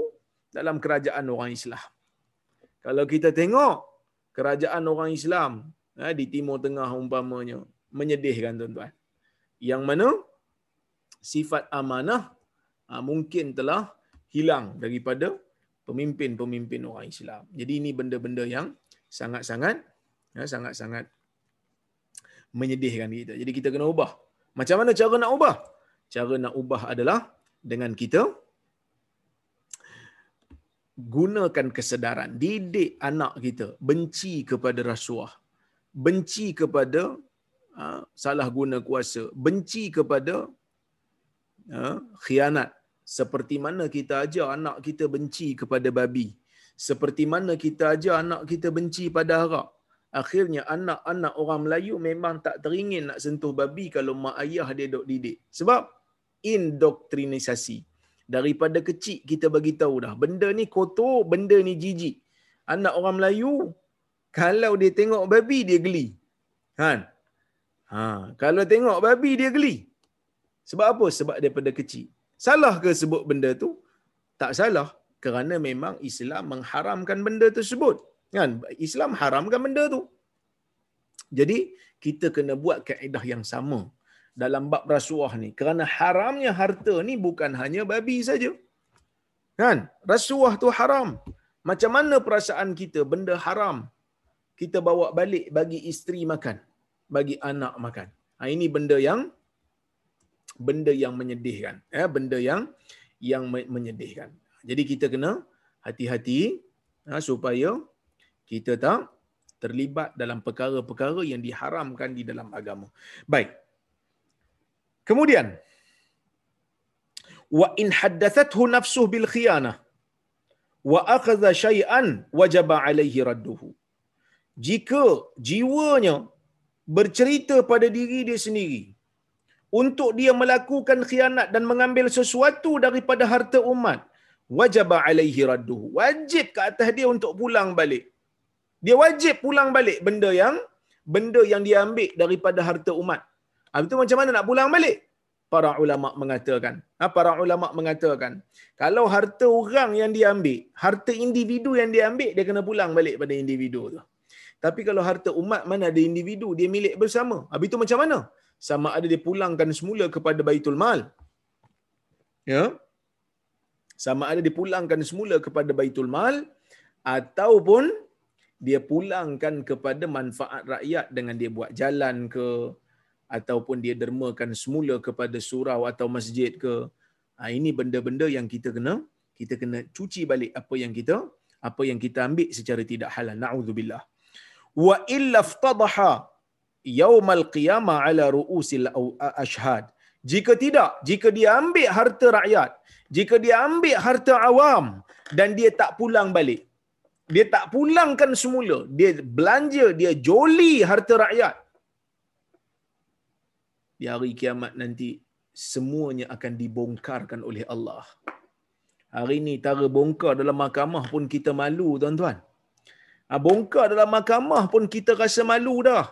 dalam kerajaan orang Islam. Kalau kita tengok kerajaan orang Islam di Timur Tengah umpamanya, menyedihkan tuan-tuan. Yang mana sifat amanah mungkin telah hilang daripada pemimpin-pemimpin orang Islam. Jadi ini benda-benda yang sangat-sangat menyedihkan kita. Jadi kita kena ubah. Macam mana cara nak ubah? Cara nak ubah adalah dengan kita gunakan kesedaran, didik anak kita benci kepada rasuah, benci kepada salah guna kuasa, benci kepada khianat. Seperti mana kita ajar anak kita benci kepada babi, seperti mana kita ajar anak kita benci pada arak. Akhirnya anak-anak orang Melayu memang tak teringin nak sentuh babi kalau mak ayah dia dok didik. Sebab indoktrinisasi. Daripada kecil kita bagi tahu dah, benda ni kotor, benda ni jijik. Anak orang Melayu kalau dia tengok babi dia geli. Kan? Kalau tengok babi dia geli. Sebab apa? Sebab daripada kecil. Salah ke sebut benda tu? Tak salah, kerana memang Islam mengharamkan benda tersebut. Kan? Islam haramkan benda tu. Jadi kita kena buat kaedah yang sama dalam bab rasuah ni, kerana haramnya harta ni bukan hanya babi saja. Kan? Rasuah tu haram. Macam mana perasaan kita benda haram kita bawa balik bagi isteri makan, bagi anak makan. Ini benda yang menyedihkan, benda yang menyedihkan. Jadi kita kena hati-hati supaya kita tak terlibat dalam perkara-perkara yang diharamkan di dalam agama. Baik. Kemudian wa in haddathathu nafsuhu bil khiyanah wa akhadha syai'an wajaba alaihi radduhu. Jika jiwanya bercerita pada diri dia sendiri untuk dia melakukan khianat dan mengambil sesuatu daripada harta umat, wajaba alaihi radduhu. Wajib ke atas dia untuk pulang balik. Dia wajib pulang balik benda yang dia ambil daripada harta umat. Itu macam mana nak pulang balik? Para ulama mengatakan kalau harta orang yang dia ambil, harta individu yang dia ambil, dia kena pulang balik pada individu tu. Tapi kalau harta umat, mana ada individu, dia milik bersama. Itu macam mana? Sama ada dia pulangkan semula kepada Baitul Mal. Ya. Sama ada dia pulangkan semula kepada Baitul Mal ataupun dia pulangkan kepada manfaat rakyat dengan dia buat jalan ke, ataupun dia dermakan semula kepada surau atau masjid ke. Ini benda-benda yang kita kena cuci balik apa yang kita ambil secara tidak halal. Nauzubillah. Wa illa iftadaha yaumal qiyamah ala ru'usil ashhad. Jika tidak, jika dia ambil harta rakyat, jika dia ambil harta awam dan dia tak pulang balik, dia tak pulangkan semula, dia belanja, dia joli harta rakyat, di hari kiamat nanti semuanya akan dibongkarkan oleh Allah. Hari ni tara bongkar dalam mahkamah pun kita malu tuan-tuan. Bongkar dalam mahkamah pun kita rasa malu dah.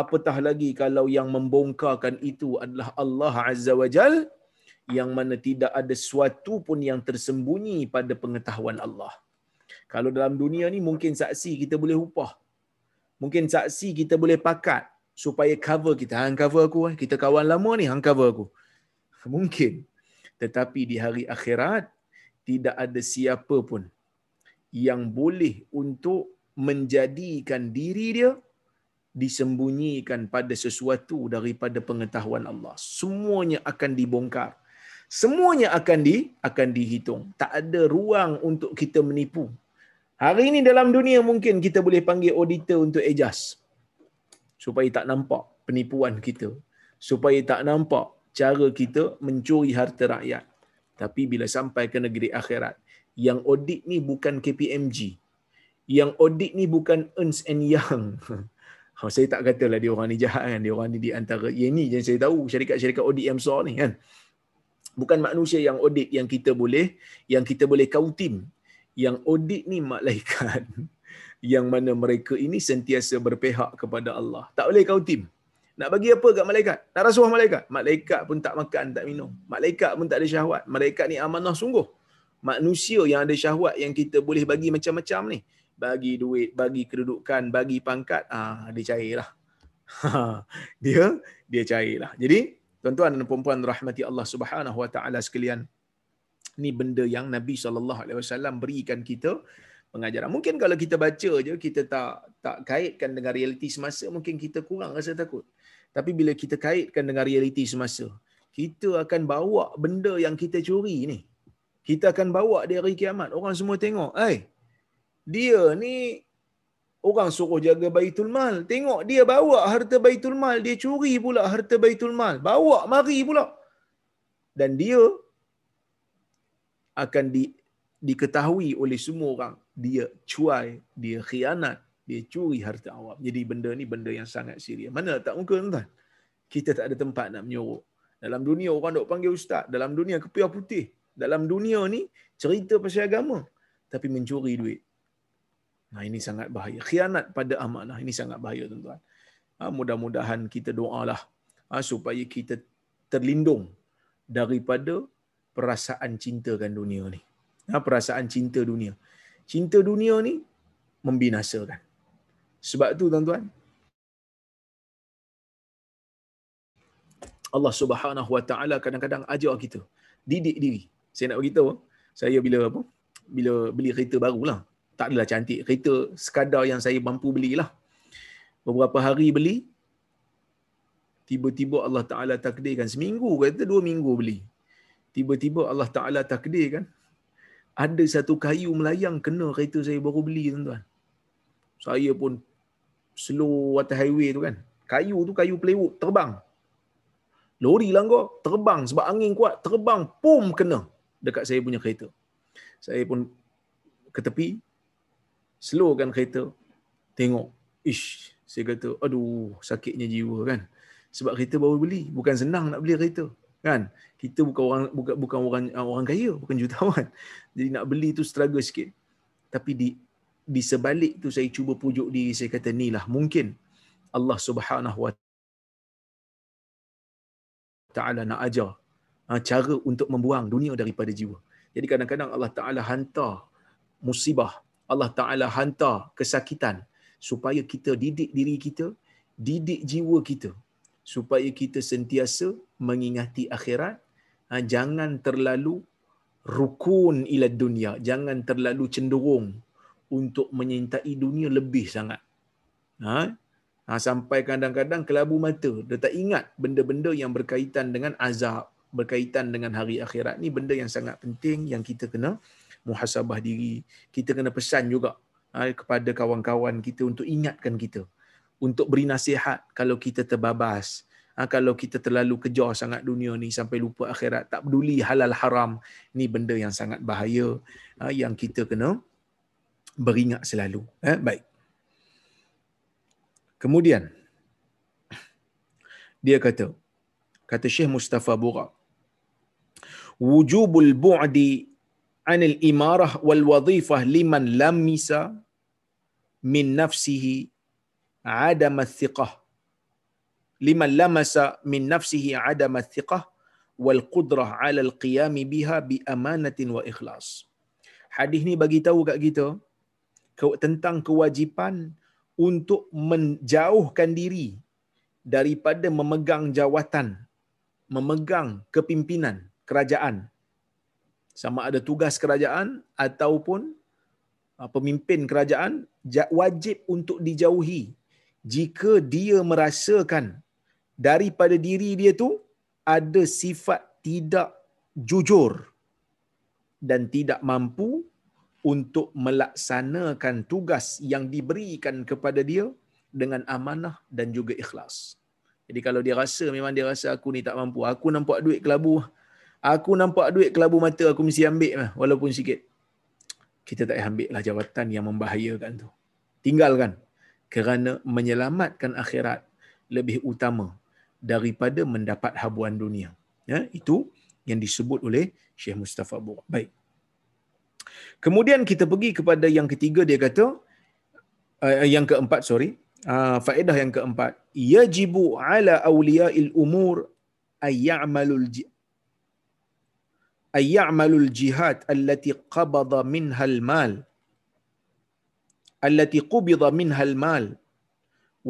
Apatah lagi kalau yang membongkarkan itu adalah Allah Azza wa Jal, yang mana tidak ada sesuatu pun yang tersembunyi pada pengetahuan Allah. Kalau dalam dunia ni mungkin saksi kita boleh upah. Mungkin saksi kita boleh pakat supaya cover kita. Hang cover aku, kita kawan lama ni, hang cover aku. Mungkin. Tetapi di hari akhirat tidak ada siapa pun yang boleh untuk menjadikan diri dia disembunyikan pada sesuatu daripada pengetahuan Allah. Semuanya akan dibongkar. Semuanya akan dihitung. Tak ada ruang untuk kita menipu. Hari ini dalam dunia mungkin kita boleh panggil auditor untuk adjust, supaya tak nampak penipuan kita, supaya tak nampak cara kita mencuri harta rakyat. Tapi bila sampai ke negeri akhirat, yang audit ni bukan KPMG, yang audit ni bukan Uns and Young. Saya tak katalah dia orang ni jahat kan, dia orang ni di antara ini je saya tahu syarikat-syarikat audit yang besar ni kan. Bukan manusia yang audit yang kita boleh kautim. Yang audit ni malaikat, yang mana mereka ini sentiasa berpihak kepada Allah. Tak boleh kau tim. Nak bagi apa kat malaikat? Nak rasuah malaikat? Malaikat pun tak makan, tak minum. Malaikat pun tak ada syahwat. Malaikat ni amanah sungguh. Manusia yang ada syahwat yang kita boleh bagi macam-macam ni. Bagi duit, bagi kedudukan, bagi pangkat, dia carilah. Dia carilah. Jadi, tuan-tuan dan puan-puan rahmati Allah Subhanahu wa taala sekalian, ni benda yang Nabi SAW berikan kita pengajaran. Mungkin kalau kita baca je, kita tak kaitkan dengan realiti semasa, mungkin kita kurang rasa takut. Tapi bila kita kaitkan dengan realiti semasa, kita akan bawa benda yang kita curi ni. Kita akan bawa di hari kiamat. Orang semua tengok, dia ni orang suruh jaga Baitul Mal. Tengok dia bawa harta Baitul Mal, dia curi pula harta Baitul Mal. Bawa mari pula. Dan dia akan diketahui oleh semua orang. Dia cuai, dia khianat, dia curi harta awam. Jadi benda ni benda yang sangat serius. Mana letak muka tuan? Kita tak ada tempat nak menyorok. Dalam dunia orang dok panggil ustaz, dalam dunia kepiah putih, dalam dunia ni cerita pasal agama, tapi mencuri duit. Nah, ini sangat bahaya. Khianat pada amanah ini sangat bahaya tuan-tuan. Mudah-mudahan kita doalah supaya kita terlindung daripada perasaan cintakan dunia ni. Perasaan cinta dunia. Cinta dunia ni membinasakan. Sebab tu tuan-tuan, Allah Subhanahu wa taala kadang-kadang ajar kita didik diri. Saya nak beritahu, saya bila beli kereta barulah. Tak adalah cantik, kereta sekadar yang saya mampu belilah. Beberapa hari beli, tiba-tiba Allah Taala takdirkan seminggu, kata 2 minggu beli. Tiba-tiba Allah Taala takdirkan ada satu kayu melayang kena kereta saya baru beli tuan-tuan. Saya pun slow atas highway tu kan. Kayu tu kayu plywood terbang. Lori langgar terbang sebab angin kuat, terbang pum kena dekat saya punya kereta. Saya pun ke tepi, slow kan kereta. Tengok, ish, saya kata, aduh, sakitnya jiwa kan. Sebab kereta baru beli, bukan senang nak beli kereta. Kan? Kita bukan orang kaya, bukan jutawan. Jadi nak beli tu struggle sikit. Tapi di sebalik tu saya cuba pujuk diri, saya kata inilah mungkin Allah Subhanahu wa Taala nak ajar cara untuk membuang dunia daripada jiwa. Jadi kadang-kadang Allah Taala hantar musibah, Allah Taala hantar kesakitan supaya kita didik diri kita, didik jiwa kita supaya kita sentiasa mengingati akhirat. Jangan terlalu rukun ila dunia, jangan terlalu cenderung untuk menyintai dunia lebih sangat. Sampai kadang-kadang kelabu mata, dia tak ingat benda-benda yang berkaitan dengan azab, berkaitan dengan hari akhirat ni benda yang sangat penting yang kita kena muhasabah diri. Kita kena pesan juga kepada kawan-kawan kita untuk ingatkan kita, untuk beri nasihat kalau kita terbabas, kalau kita terlalu kejar sangat dunia ni sampai lupa akhirat, tak peduli halal haram, ni benda yang sangat bahaya yang kita kena beringat selalu. Baik. Kemudian dia kata Syekh Mustafa Bugha, wujubul bu'di anil imarah wal wadhifah liman lam misa min nafsihi adam athiqah liman lamasa min nafsihi adam athiqah wal qudrah ala al qiyam biha bi amanatin wa ikhlas. Hadis ni bagi tahu kat kita tentang kewajipan untuk menjauhkan diri daripada memegang jawatan, memegang kepimpinan kerajaan, sama ada tugas kerajaan ataupun pemimpin kerajaan, wajib untuk dijauhi jika dia merasakan daripada diri dia tu ada sifat tidak jujur dan tidak mampu untuk melaksanakan tugas yang diberikan kepada dia dengan amanah dan juga ikhlas. Jadi kalau dia rasa, memang dia rasa aku ni tak mampu, aku nampak duit kelabu, aku nampak duit kelabu mata, aku mesti ambil lah, walaupun sikit. Kita tak payah ambil lah jawatan yang membahayakan tu. Tinggalkan. Kerana menyelamatkan akhirat lebih utama daripada mendapat habuan dunia. Ya, itu yang disebut oleh Syekh Mustafa Bugha. Baik. Kemudian kita pergi kepada yang ketiga, dia kata, yang keempat, Faedah yang keempat, yajibu ala awliya'il umur ay ya'malul jihad allati qabada minha al-mal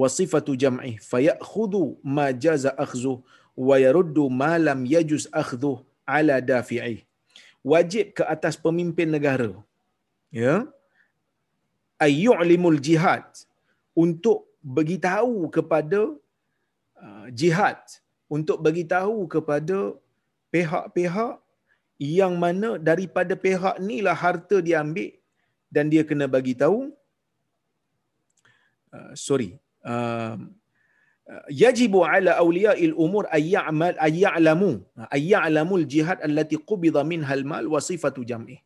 wa sifatu jam'i fayakhudhu ma jaza akhzuh wa yaruddu ma lam yajuz akhzuh ala dafi'i. Wajib ke atas pemimpin negara, ya, ayyu'limul jihad, untuk beritahu kepada jihad, untuk beritahu kepada pihak-pihak yang mana daripada pihak ni lah harta diambil dan dia kena bagi tahu. Yajibu ala awliya'il umur ay ya'lamul jihad allati qubida minhal mal wa sifatu jam'i.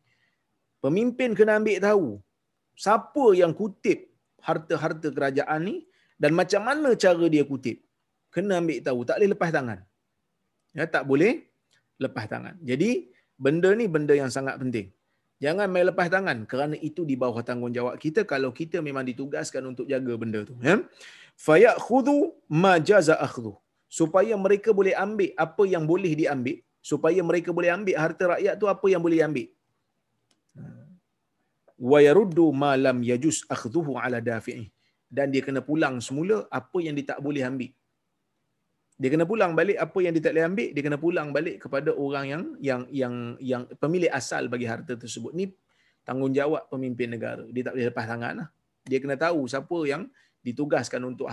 Pemimpin kena ambil tahu siapa yang kutip harta-harta kerajaan ni dan macam mana cara dia kutip. Kena ambil tahu, tak boleh lepas tangan. Ya, tak boleh lepas tangan. Jadi benda ni benda yang sangat penting. Jangan main lepas tangan kerana itu di bawah tanggungjawab kita kalau kita memang ditugaskan untuk jaga benda tu, ya. Fayakhudhu ma jaza akhdhu, supaya mereka boleh ambil apa yang boleh diambil, supaya mereka boleh ambil harta rakyat tu apa yang boleh ambil. Wa yaruddu ma lam yajuz akhdhuhu ala dafi'i, dan dia kena pulang semula apa yang dia tak boleh ambil. Dia kena pulang balik apa yang dia tak boleh ambil, dia kena pulang balik kepada orang yang pemilik asal bagi harta tersebut. Ni tanggungjawab pemimpin negara. Dia tak boleh lepas tanganlah. Dia kena tahu siapa yang ditugaskan untuk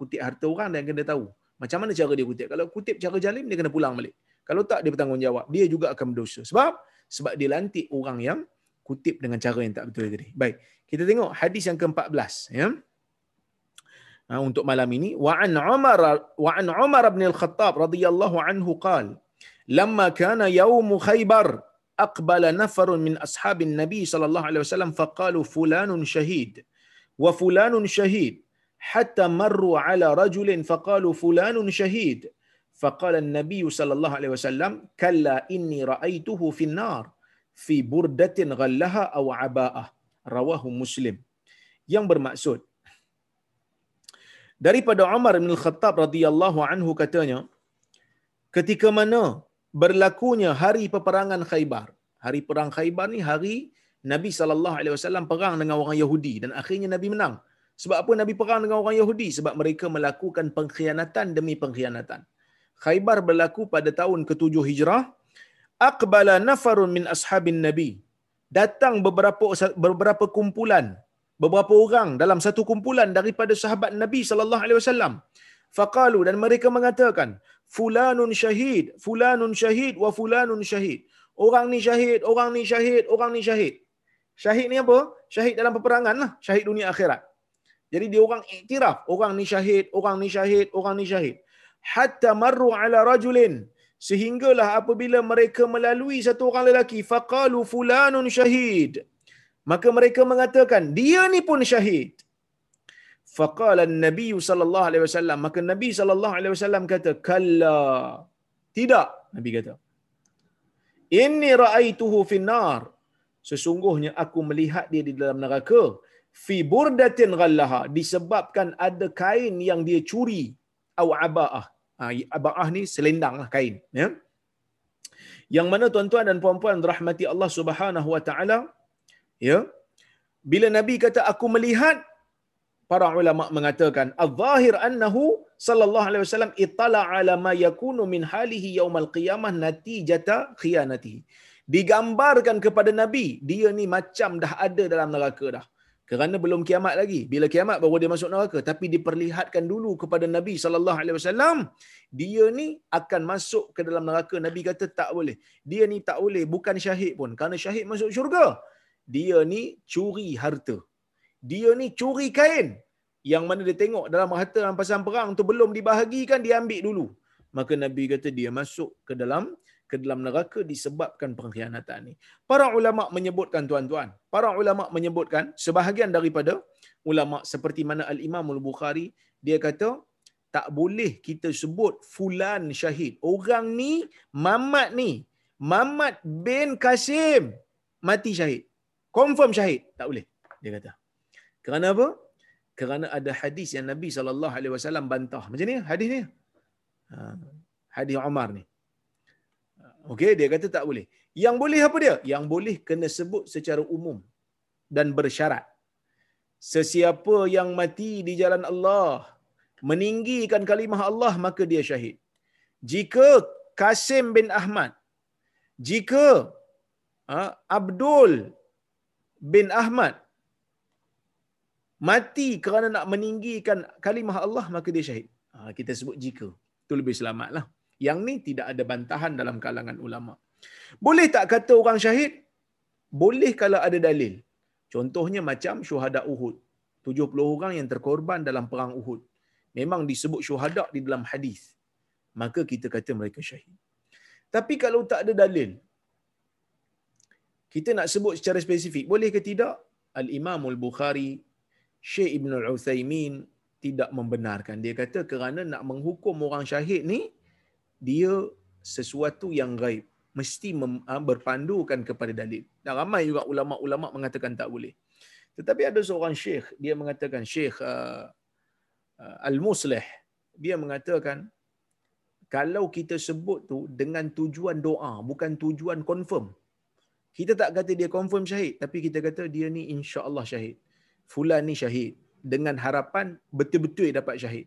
kutip harta orang dan kena tahu macam mana cara dia kutip. Kalau kutip cara jalim, dia kena pulang balik. Kalau tak, dia bertanggungjawab. Dia juga akan berdosa. Sebab dia lantik orang yang kutip dengan cara yang tak betul tadi. Baik. Kita tengok hadis yang ke-14, ya. Untuk malam ini, wa an Umar bin Al-Khattab radhiyallahu anhu qala lamma kana yaum Khaybar aqbala nafarun min ashabin nabi sallallahu alaihi wasallam faqalu fulanun shahid hatta marru ala rajulin faqalu fulanun shahid faqala an-nabi sallallahu alaihi wasallam kalla inni ra'aituhu fi an-nar fi burdatin ghallaha aw aba'ah, rawahu Muslim. Yang bermaksud daripada Umar bin Al-Khattab radhiyallahu anhu, katanya ketika mana berlakunya hari peperangan Khaybar. Hari perang Khaybar ni hari Nabi sallallahu alaihi wasallam perang dengan orang Yahudi dan akhirnya Nabi menang. Sebab apa Nabi perang dengan orang Yahudi? Sebab mereka melakukan pengkhianatan demi pengkhianatan. Khaybar berlaku pada tahun ke-7 Hijrah. Aqbala nafarun min ashabin Nabi, datang beberapa kumpulan, beberapa orang dalam satu kumpulan daripada sahabat Nabi sallallahu alaihi wasallam. Faqalu, dan mereka mengatakan fulanun syahid wa fulanun syahid. Orang ni syahid. Syahid ni apa? Syahid dalam peperangan lah, syahid dunia akhirat. Jadi dia orang iktiraf, orang ni syahid. Hatta marru ala rajulin, sehinggalah apabila mereka melalui satu orang lelaki, faqalu fulanun syahid, maka mereka mengatakan dia ni pun syahid. Faqala an-nabi sallallahu alaihi wasallam, maka Nabi sallallahu alaihi wasallam kata kalla, tidak. Nabi kata inni ra'aituhu fi an-nar, sesungguhnya aku melihat dia di dalam neraka, fi burdatin ghallaha, disebabkan ada kain yang dia curi, au aba'ah. Aba'ah ni selendanglah kain, ya. Yang mana tuan-tuan dan puan-puan rahmati Allah Subhanahu wa taala, ya, bila Nabi kata aku melihat, para ulama mengatakan al-zahir annahu sallallahu alaihi wasallam ittala ala ma yakunu min halihi yaumal qiyamah natijata khiyanatihi. Digambarkan kepada Nabi dia ni macam dah ada dalam neraka dah, kerana belum kiamat lagi. Bila kiamat baru dia masuk neraka, tapi diperlihatkan dulu kepada Nabi sallallahu alaihi wasallam dia ni akan masuk ke dalam neraka. Nabi kata tak boleh, dia ni tak boleh, bukan syahid pun, kerana syahid masuk syurga. Dia ni curi harta, dia ni curi kain, yang mana dia tengok dalam harta dalam pasan perang tu belum dibahagikan, dia ambil dulu. Maka Nabi kata dia masuk ke dalam neraka disebabkan pengkhianatan ni. Para ulama menyebutkan sebahagian daripada ulama seperti mana Al-Imam Al-Bukhari, dia kata tak boleh kita sebut fulan syahid. Orang ni Mamat bin Kasim mati syahid, confirm syahid, tak boleh, dia kata. Kerana apa? kerana ada hadis yang Nabi SAW bantah. Macam ni hadis ni. Hadis Umar ni. Okey, dia kata tak boleh. Yang boleh apa dia? Yang boleh kena sebut secara umum dan bersyarat. Sesiapa yang mati di jalan Allah, meninggikan kalimah Allah, maka dia syahid. Jika Kasim bin Ahmad, jika Abdul bin Ahmad mati kerana nak meninggikan kalimah Allah, maka dia syahid. Kita sebut jika. Itu lebih selamatlah. Yang ni tidak ada bantahan dalam kalangan ulama. Boleh tak kata orang syahid? Boleh kalau ada dalil. Contohnya macam syuhada Uhud. 70 orang yang terkorban dalam perang Uhud. Memang disebut syuhada di dalam hadis. Maka kita kata mereka syahid. Tapi kalau tak ada dalil, kita nak sebut secara spesifik, boleh ke tidak? Al-Imam Al-Bukhari, Syekh Ibnul Uthaymin tidak membenarkan. Dia kata kerana nak menghukum orang syahid ni, dia sesuatu yang gaib. Mesti berpandukan kepada dalil. Dan ramai juga ulama-ulama mengatakan tak boleh. Tetapi ada seorang syekh, dia mengatakan, Syekh Al-Muslih, dia mengatakan, kalau kita sebut tu dengan tujuan doa, bukan tujuan confirm. Kita tak kata dia confirm syahid, tapi kita kata dia ni insya-Allah syahid. Fulan ni syahid dengan harapan betul-betul dapat syahid.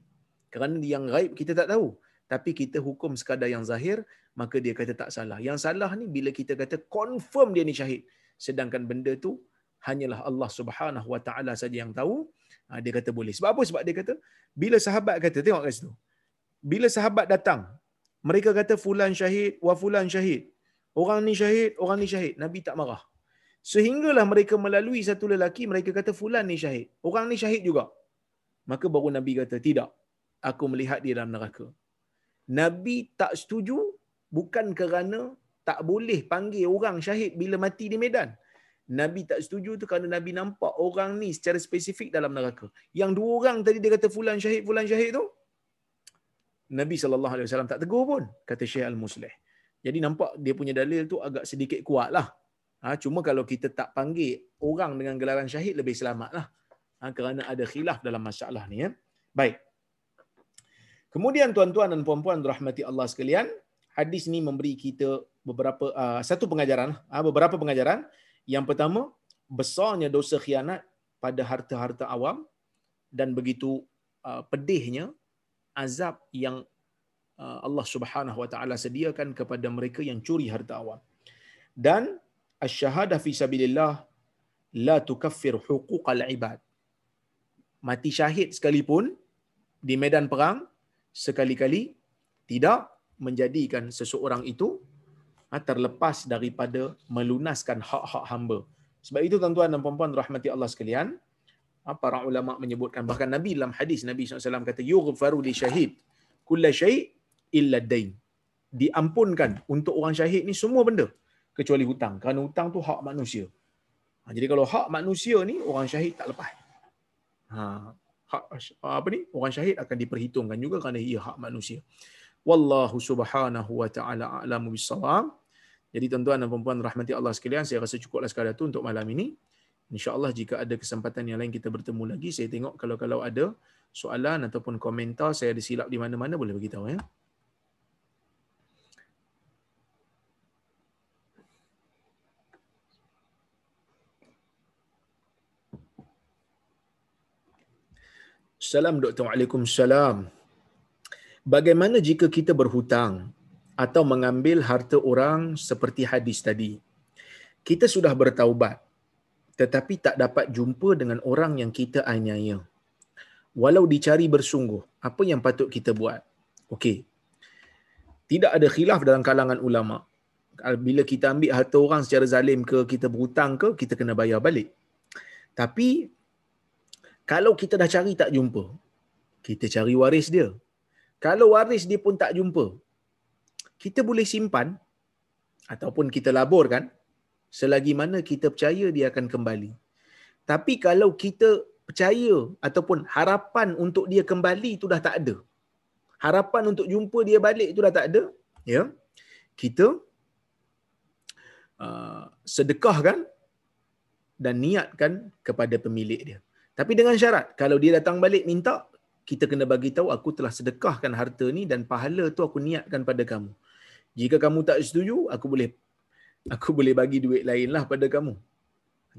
Kerana yang gaib kita tak tahu. Tapi kita hukum sekadar yang zahir, maka dia kata tak salah. Yang salah ni bila kita kata confirm dia ni syahid. Sedangkan benda tu hanyalah Allah Subhanahu Wa Taala saja yang tahu. Dia kata boleh. Sebab apa? Sebab dia kata, bila sahabat kata, tengok kat situ. Bila sahabat datang, mereka kata fulan syahid, wa fulan syahid. Orang ni syahid, orang ni syahid. Nabi tak marah. Sehinggalah mereka melalui satu lelaki, mereka kata fulan ni syahid. Orang ni syahid juga. Maka baru Nabi kata, tidak. Aku melihat dia dalam neraka. Nabi tak setuju bukan kerana tak boleh panggil orang syahid bila mati di medan. Nabi tak setuju tu kerana Nabi nampak orang ni secara spesifik dalam neraka. Yang dua orang tadi dia kata fulan syahid tu, Nabi SAW tak tegur pun, kata Syekh Al-Muslih. Jadi nampak dia punya dalil tu agak sedikit kuat lah. Cuma kalau kita tak panggil orang dengan gelaran syahid lebih selamat lah. Kerana ada khilaf dalam masalah ni. Ya. Baik. Kemudian tuan-tuan dan puan-puan rahmati Allah sekalian, hadis ni memberi kita beberapa pengajaran. Yang pertama, besarnya dosa khianat pada harta-harta awam dan begitu pedihnya azab yang Allah Subhanahu Wa Taala sediakan kepada mereka yang curi harta awam. Dan asyhadah fi sabilillah la tukaffir huquqal ibad. Mati syahid sekalipun di medan perang sekali-kali tidak menjadikan seseorang itu terlepas daripada melunaskan hak-hak hamba. Sebab itu tuan-tuan dan puan-puan rahmati Allah sekalian, para ulama menyebutkan, bahkan Nabi dalam hadis Nabi SAW kata yughfaru li syahid kullu syai' illa ad-dain. Diampunkan untuk orang syahid ni semua benda kecuali hutang. Kerana hutang tu hak manusia. Jadi kalau hak manusia ni orang syahid tak lepas. Orang syahid akan diperhitungkan juga kerana ia hak manusia. Wallahu subhanahu wa ta'ala a'lamu bis-shawab. Jadi tuan-tuan dan puan-puan rahmati Allah sekalian, saya rasa cukuplah sekadar tu untuk malam ini. InsyaAllah jika ada kesempatan yang lain kita bertemu lagi. Saya tengok kalau ada soalan ataupun komentar, saya ada silap di mana-mana boleh beritahu ya. Salam Dr. Waalaikumsalam. Bagaimana jika kita berhutang atau mengambil harta orang seperti hadis tadi? Kita sudah bertaubat tetapi tak dapat jumpa dengan orang yang kita aniaya. Walau dicari bersungguh, apa yang patut kita buat? Okey. Tidak ada khilaf dalam kalangan ulama. Bila kita ambil harta orang secara zalim ke, kita berhutang ke, kita kena bayar balik. Tapi kalau kita dah cari tak jumpa, kita cari waris dia. Kalau waris dia pun tak jumpa, kita boleh simpan ataupun kita laburkan selagi mana kita percaya dia akan kembali. Tapi kalau kita percaya ataupun harapan untuk dia kembali itu dah tak ada. Harapan untuk jumpa dia balik itu dah tak ada, ya. Kita sedekahkan dan niatkan kepada pemilik dia. Tapi dengan syarat, kalau dia datang balik minta, kita kena bagi tahu aku telah sedekahkan harta ni dan pahala tu aku niatkan pada kamu. Jika kamu tak setuju, aku boleh bagi duit lainlah pada kamu.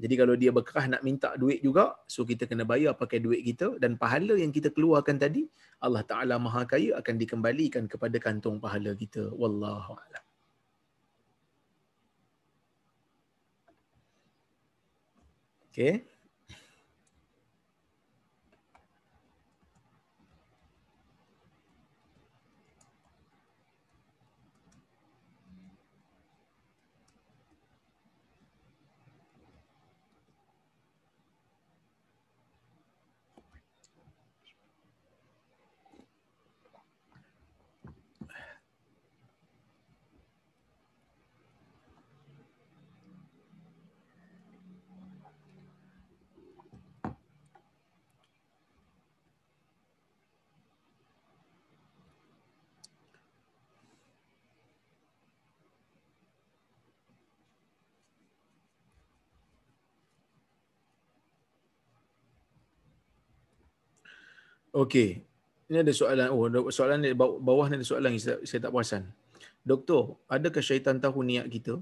Jadi kalau dia berkerah nak minta duit juga, so kita kena bayar pakai duit kita, dan pahala yang kita keluarkan tadi, Allah Ta'ala Maha Kaya akan dikembalikan kepada kantung pahala kita. Wallahu a'lam. Okey. Okey. Ini ada soalan. Soalan di bawah ni ada soalan yang saya tak perasan. Doktor, adakah syaitan tahu niat kita?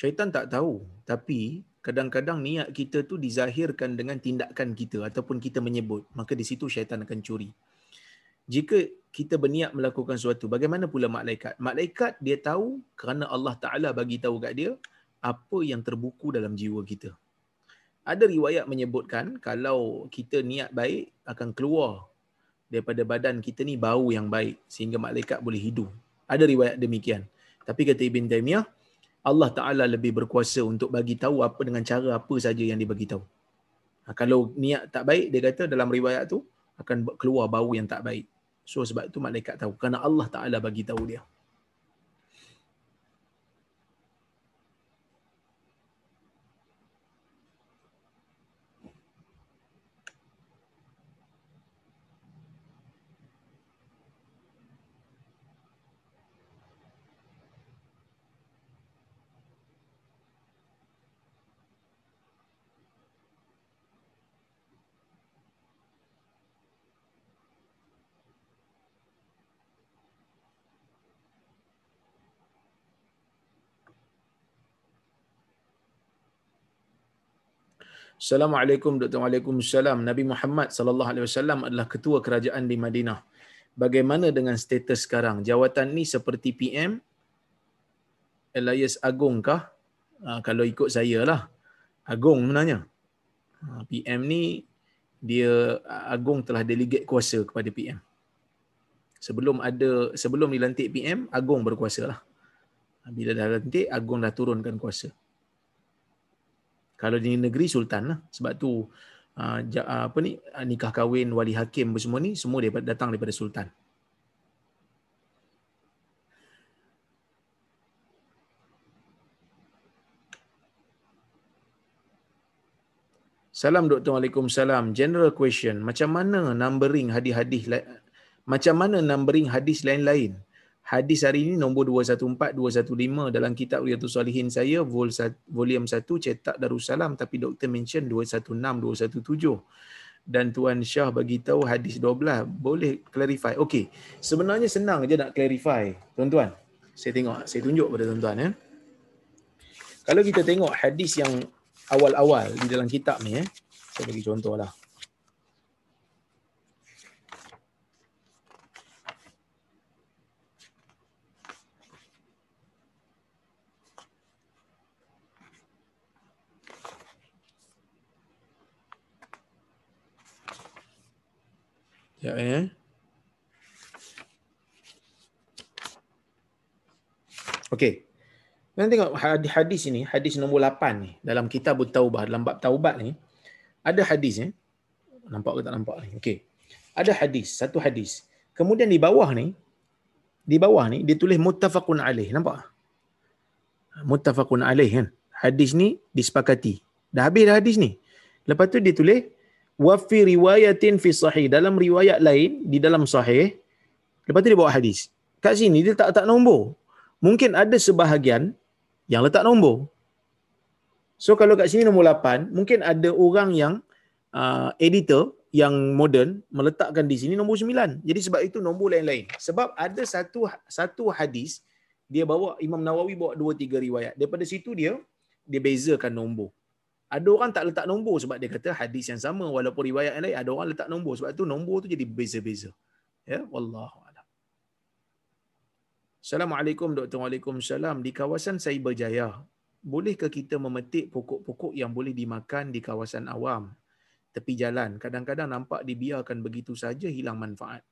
Syaitan tak tahu. Tapi kadang-kadang niat kita tu dizahirkan dengan tindakan kita ataupun kita menyebut. Maka di situ syaitan akan curi. Jika kita berniat melakukan sesuatu, bagaimana pula malaikat? Malaikat dia tahu kerana Allah Ta'ala bagi tahu kat dia apa yang terbuku dalam jiwa kita. Ada riwayat menyebutkan kalau kita niat baik akan keluar daripada badan kita ni bau yang baik sehingga malaikat boleh hidu. Ada riwayat demikian. Tapi kata Ibn Taymiyah, Allah Ta'ala lebih berkuasa untuk bagi tahu apa dengan cara apa saja yang dia bagi tahu. Kalau niat tak baik, dia kata dalam riwayat tu akan keluar bau yang tak baik. So sebab tu malaikat tahu kerana Allah Ta'ala bagi tahu dia. Assalamualaikum Dr. Waalaikumsalam. Nabi Muhammad sallallahu alaihi wasallam adalah ketua kerajaan di Madinah. Bagaimana dengan status sekarang? Jawatan ni seperti PM Elias Agong kah? Kalau ikut saya lah. Agong sebenarnya. PM ni dia Agong telah delegate kuasa kepada PM. Sebelum dilantik PM, Agong berkuasa lah. Bila dah lantik, Agong dah turunkan kuasa. Kalau di negeri sultan lah. Sebab tu nikah kahwin, wali hakim semua ni semua datang daripada sultan. Salam Dr. Waalaikumsalam. General question, macam mana numbering hadis lain-lain? Hadis hari ini nombor 214, 215 dalam kitab Riyadh as-Salihin saya, volume 1, cetak Darussalam, tapi doktor mention 216, 217. Dan Tuan Shah bagi tahu hadis 12. Boleh clarify? Okey. Sebenarnya senang je nak clarify, tuan-tuan. Saya tunjuk pada tuan-tuan ya. Kalau kita tengok hadis yang awal-awal di dalam kitab ni ya. Saya bagi contohlah. Ya, okey. Kita tengok hadis ini, hadis nombor 8 ni dalam kitab Taubah, dalam bab taubat ni ada hadis ni. Nampak ke tak nampak ni? Okey. Ada hadis, satu hadis. Kemudian di bawah ni dia tulis muttafaqun alaih, nampak? Muttafaqun alaih kan. Hadis ni disepakati. Dah habis dah hadis ni. Lepas tu dia tulis wa fi riwayatin fi sahih, dalam riwayat lain di dalam sahih, lepas tu dia bawa hadis. Kat sini dia tak nombor. Mungkin ada sebahagian yang letak nombor. So kalau kat sini nombor 8, mungkin ada orang yang editor yang moden meletakkan di sini nombor 9. Jadi sebab itu nombor lain-lain. Sebab ada satu hadis dia bawa, Imam Nawawi bawa 2-3 riwayat. Daripada situ dia bezakan nombor. Ada orang tak letak nombor sebab dia kata hadis yang sama walaupun riwayat yang lain, ada orang letak nombor. Sebab tu nombor tu jadi beza-beza. Ya, wallahu a'lam. Assalamualaikum Dr. Waalaikumsalam. Di kawasan Cyberjaya, bolehkah kita memetik pokok-pokok yang boleh dimakan di kawasan awam? Tepi jalan, kadang-kadang nampak dibiarkan begitu saja, hilang manfaat.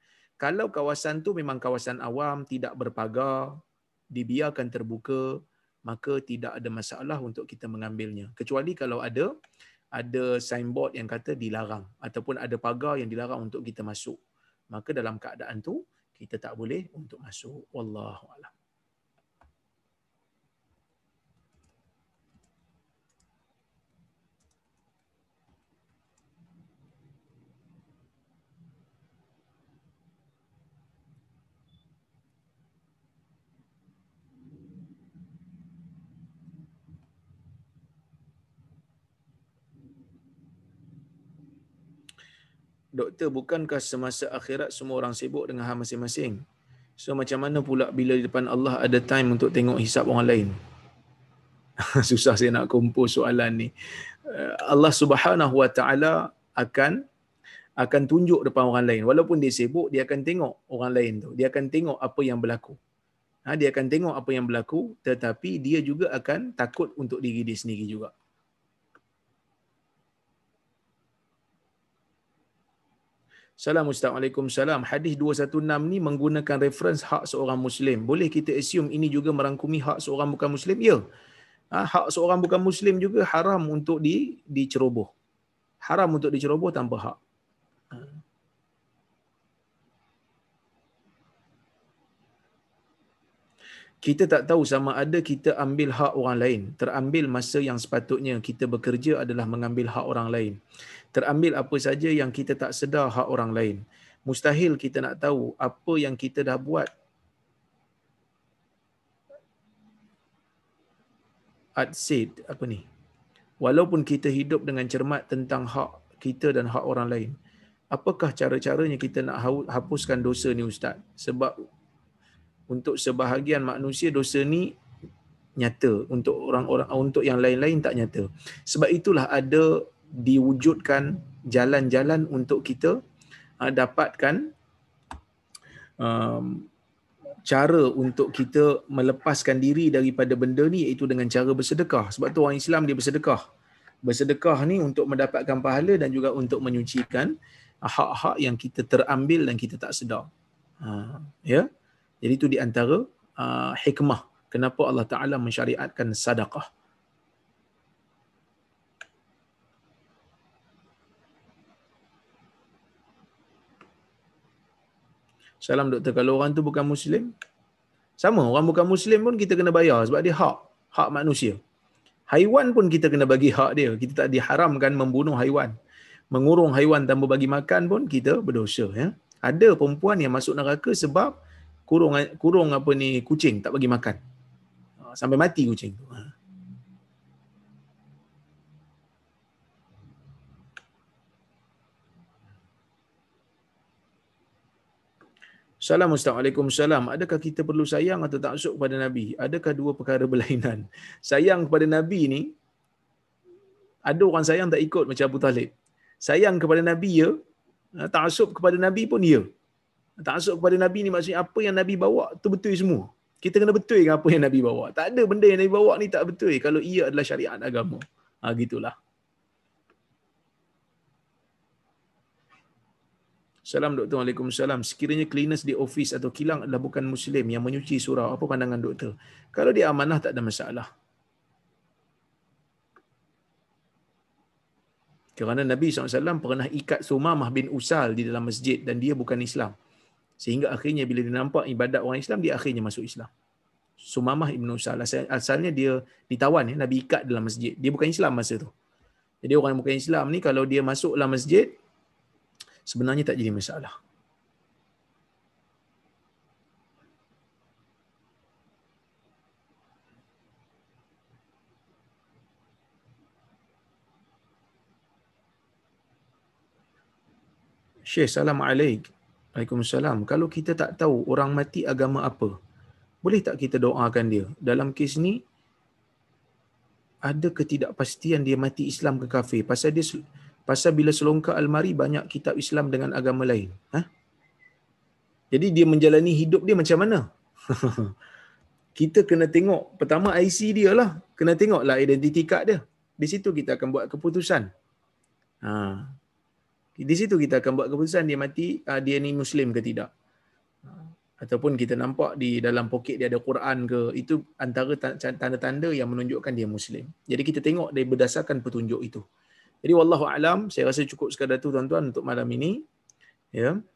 Kalau kawasan tu memang kawasan awam, tidak berpagar, dibiarkan terbuka, maka tidak ada masalah untuk kita mengambilnya. Kecuali kalau ada signboard yang kata dilarang ataupun ada pagar yang dilarang untuk kita masuk. Maka dalam keadaan tu kita tak boleh untuk masuk. Wallahu a'lam. Doktor, bukankah semasa akhirat semua orang sibuk dengan hal masing-masing? So macam mana pula bila di depan Allah ada time untuk tengok hisab orang lain? Susah saya nak kompos soalan ni. Allah Subhanahu Wa Taala akan tunjuk depan orang lain. Walaupun dia sibuk, dia akan tengok orang lain tu. Dia akan tengok apa yang berlaku. Dia akan tengok apa yang berlaku, tetapi dia juga akan takut untuk diri dia sendiri juga. Assalamualaikum. Salam. Hadis 216 ni menggunakan referens hak seorang Muslim. Boleh kita assume ini juga merangkumi hak seorang bukan Muslim? Ya. Hak seorang bukan Muslim juga haram untuk diceroboh. Haram untuk diceroboh tanpa hak. Kita tak tahu sama ada kita ambil hak orang lain. Terambil masa yang sepatutnya kita bekerja adalah mengambil hak orang lain. Terambil apa saja yang kita tak sedar hak orang lain. Mustahil kita nak tahu apa yang kita dah buat. Ad said, apa ni? Walaupun kita hidup dengan cermat tentang hak kita dan hak orang lain. Apakah cara-caranya kita nak hapuskan dosa ni, Ustaz? Sebab untuk sebahagian manusia dosa ni nyata, untuk orang-orang, untuk yang lain-lain tak nyata. Sebab itulah ada diwujudkan jalan-jalan untuk kita dapatkan cara untuk kita melepaskan diri daripada benda ni, iaitu dengan cara bersedekah. Sebab tu orang Islam dia bersedekah. Bersedekah ni untuk mendapatkan pahala dan juga untuk menyucikan hak-hak yang kita terambil dan kita tak sedar. Ya. Jadi itu di antara hikmah kenapa Allah Taala mensyariatkan sedekah. Salam doktor, kalau orang tu bukan Muslim, sama orang bukan Muslim pun kita kena bayar sebab dia hak manusia. Haiwan pun kita kena bagi hak dia. Kita tak diharamkan membunuh haiwan. Mengurung haiwan tanpa bagi makan pun kita berdosa. Ya? Ada perempuan yang masuk neraka sebab kurung apa ni, kucing tak bagi makan. Sampai mati kucing tu. Assalamualaikum. Salam. Adakah kita perlu sayang atau taksub kepada Nabi? Adakah dua perkara berlainan? Sayang kepada Nabi ni, ada orang sayang tak ikut macam Abu Talib. Sayang kepada Nabi ya, taksub kepada Nabi pun ya. Taksub kepada Nabi ni maksudnya apa yang Nabi bawa tu betul semua. Kita kena betulkan apa yang Nabi bawa. Tak ada benda yang Nabi bawa ni tak betul kalau ia adalah syariat agama. Gitulah. Salam doktor. Waalaikumsalam. Sekiranya cleaners di office atau kilang adalah bukan Muslim yang menyuci surau, apa pandangan doktor? Kalau dia amanah tak ada masalah. Kerana Nabi SAW pernah ikat Thumamah bin Uthal di dalam masjid dan dia bukan Islam. Sehingga akhirnya bila dia nampak ibadat orang Islam, dia akhirnya masuk Islam. Thumamah bin Uthal. Asalnya dia ditawan, Nabi ikat dalam masjid. Dia bukan Islam masa tu. Jadi orang yang bukan Islam ni kalau dia masuk dalam masjid, sebenarnya tak jadi masalah. Syekh, salam alaik. Waalaikumsalam. Kalau kita tak tahu orang mati agama apa, boleh tak kita doakan dia? Dalam kes ni, ada ketidakpastian dia mati Islam ke kafir. Pasal bila selongkar almari, banyak kitab Islam dengan agama lain. Ha? Jadi dia menjalani hidup dia macam mana? Kita kena tengok, pertama IC dia lah. Kena tengoklah identiti kad dia. Di situ kita akan buat keputusan. Ha. Di situ kita akan buat keputusan dia mati, dia ni Muslim ke tidak. Ataupun kita nampak di dalam poket dia ada Quran ke, itu antara tanda-tanda yang menunjukkan dia Muslim. Jadi kita tengok dari berdasarkan petunjuk itu. Jadi wallahu alam, saya rasa cukup sekadar tu tuan-tuan untuk malam ini. Ya.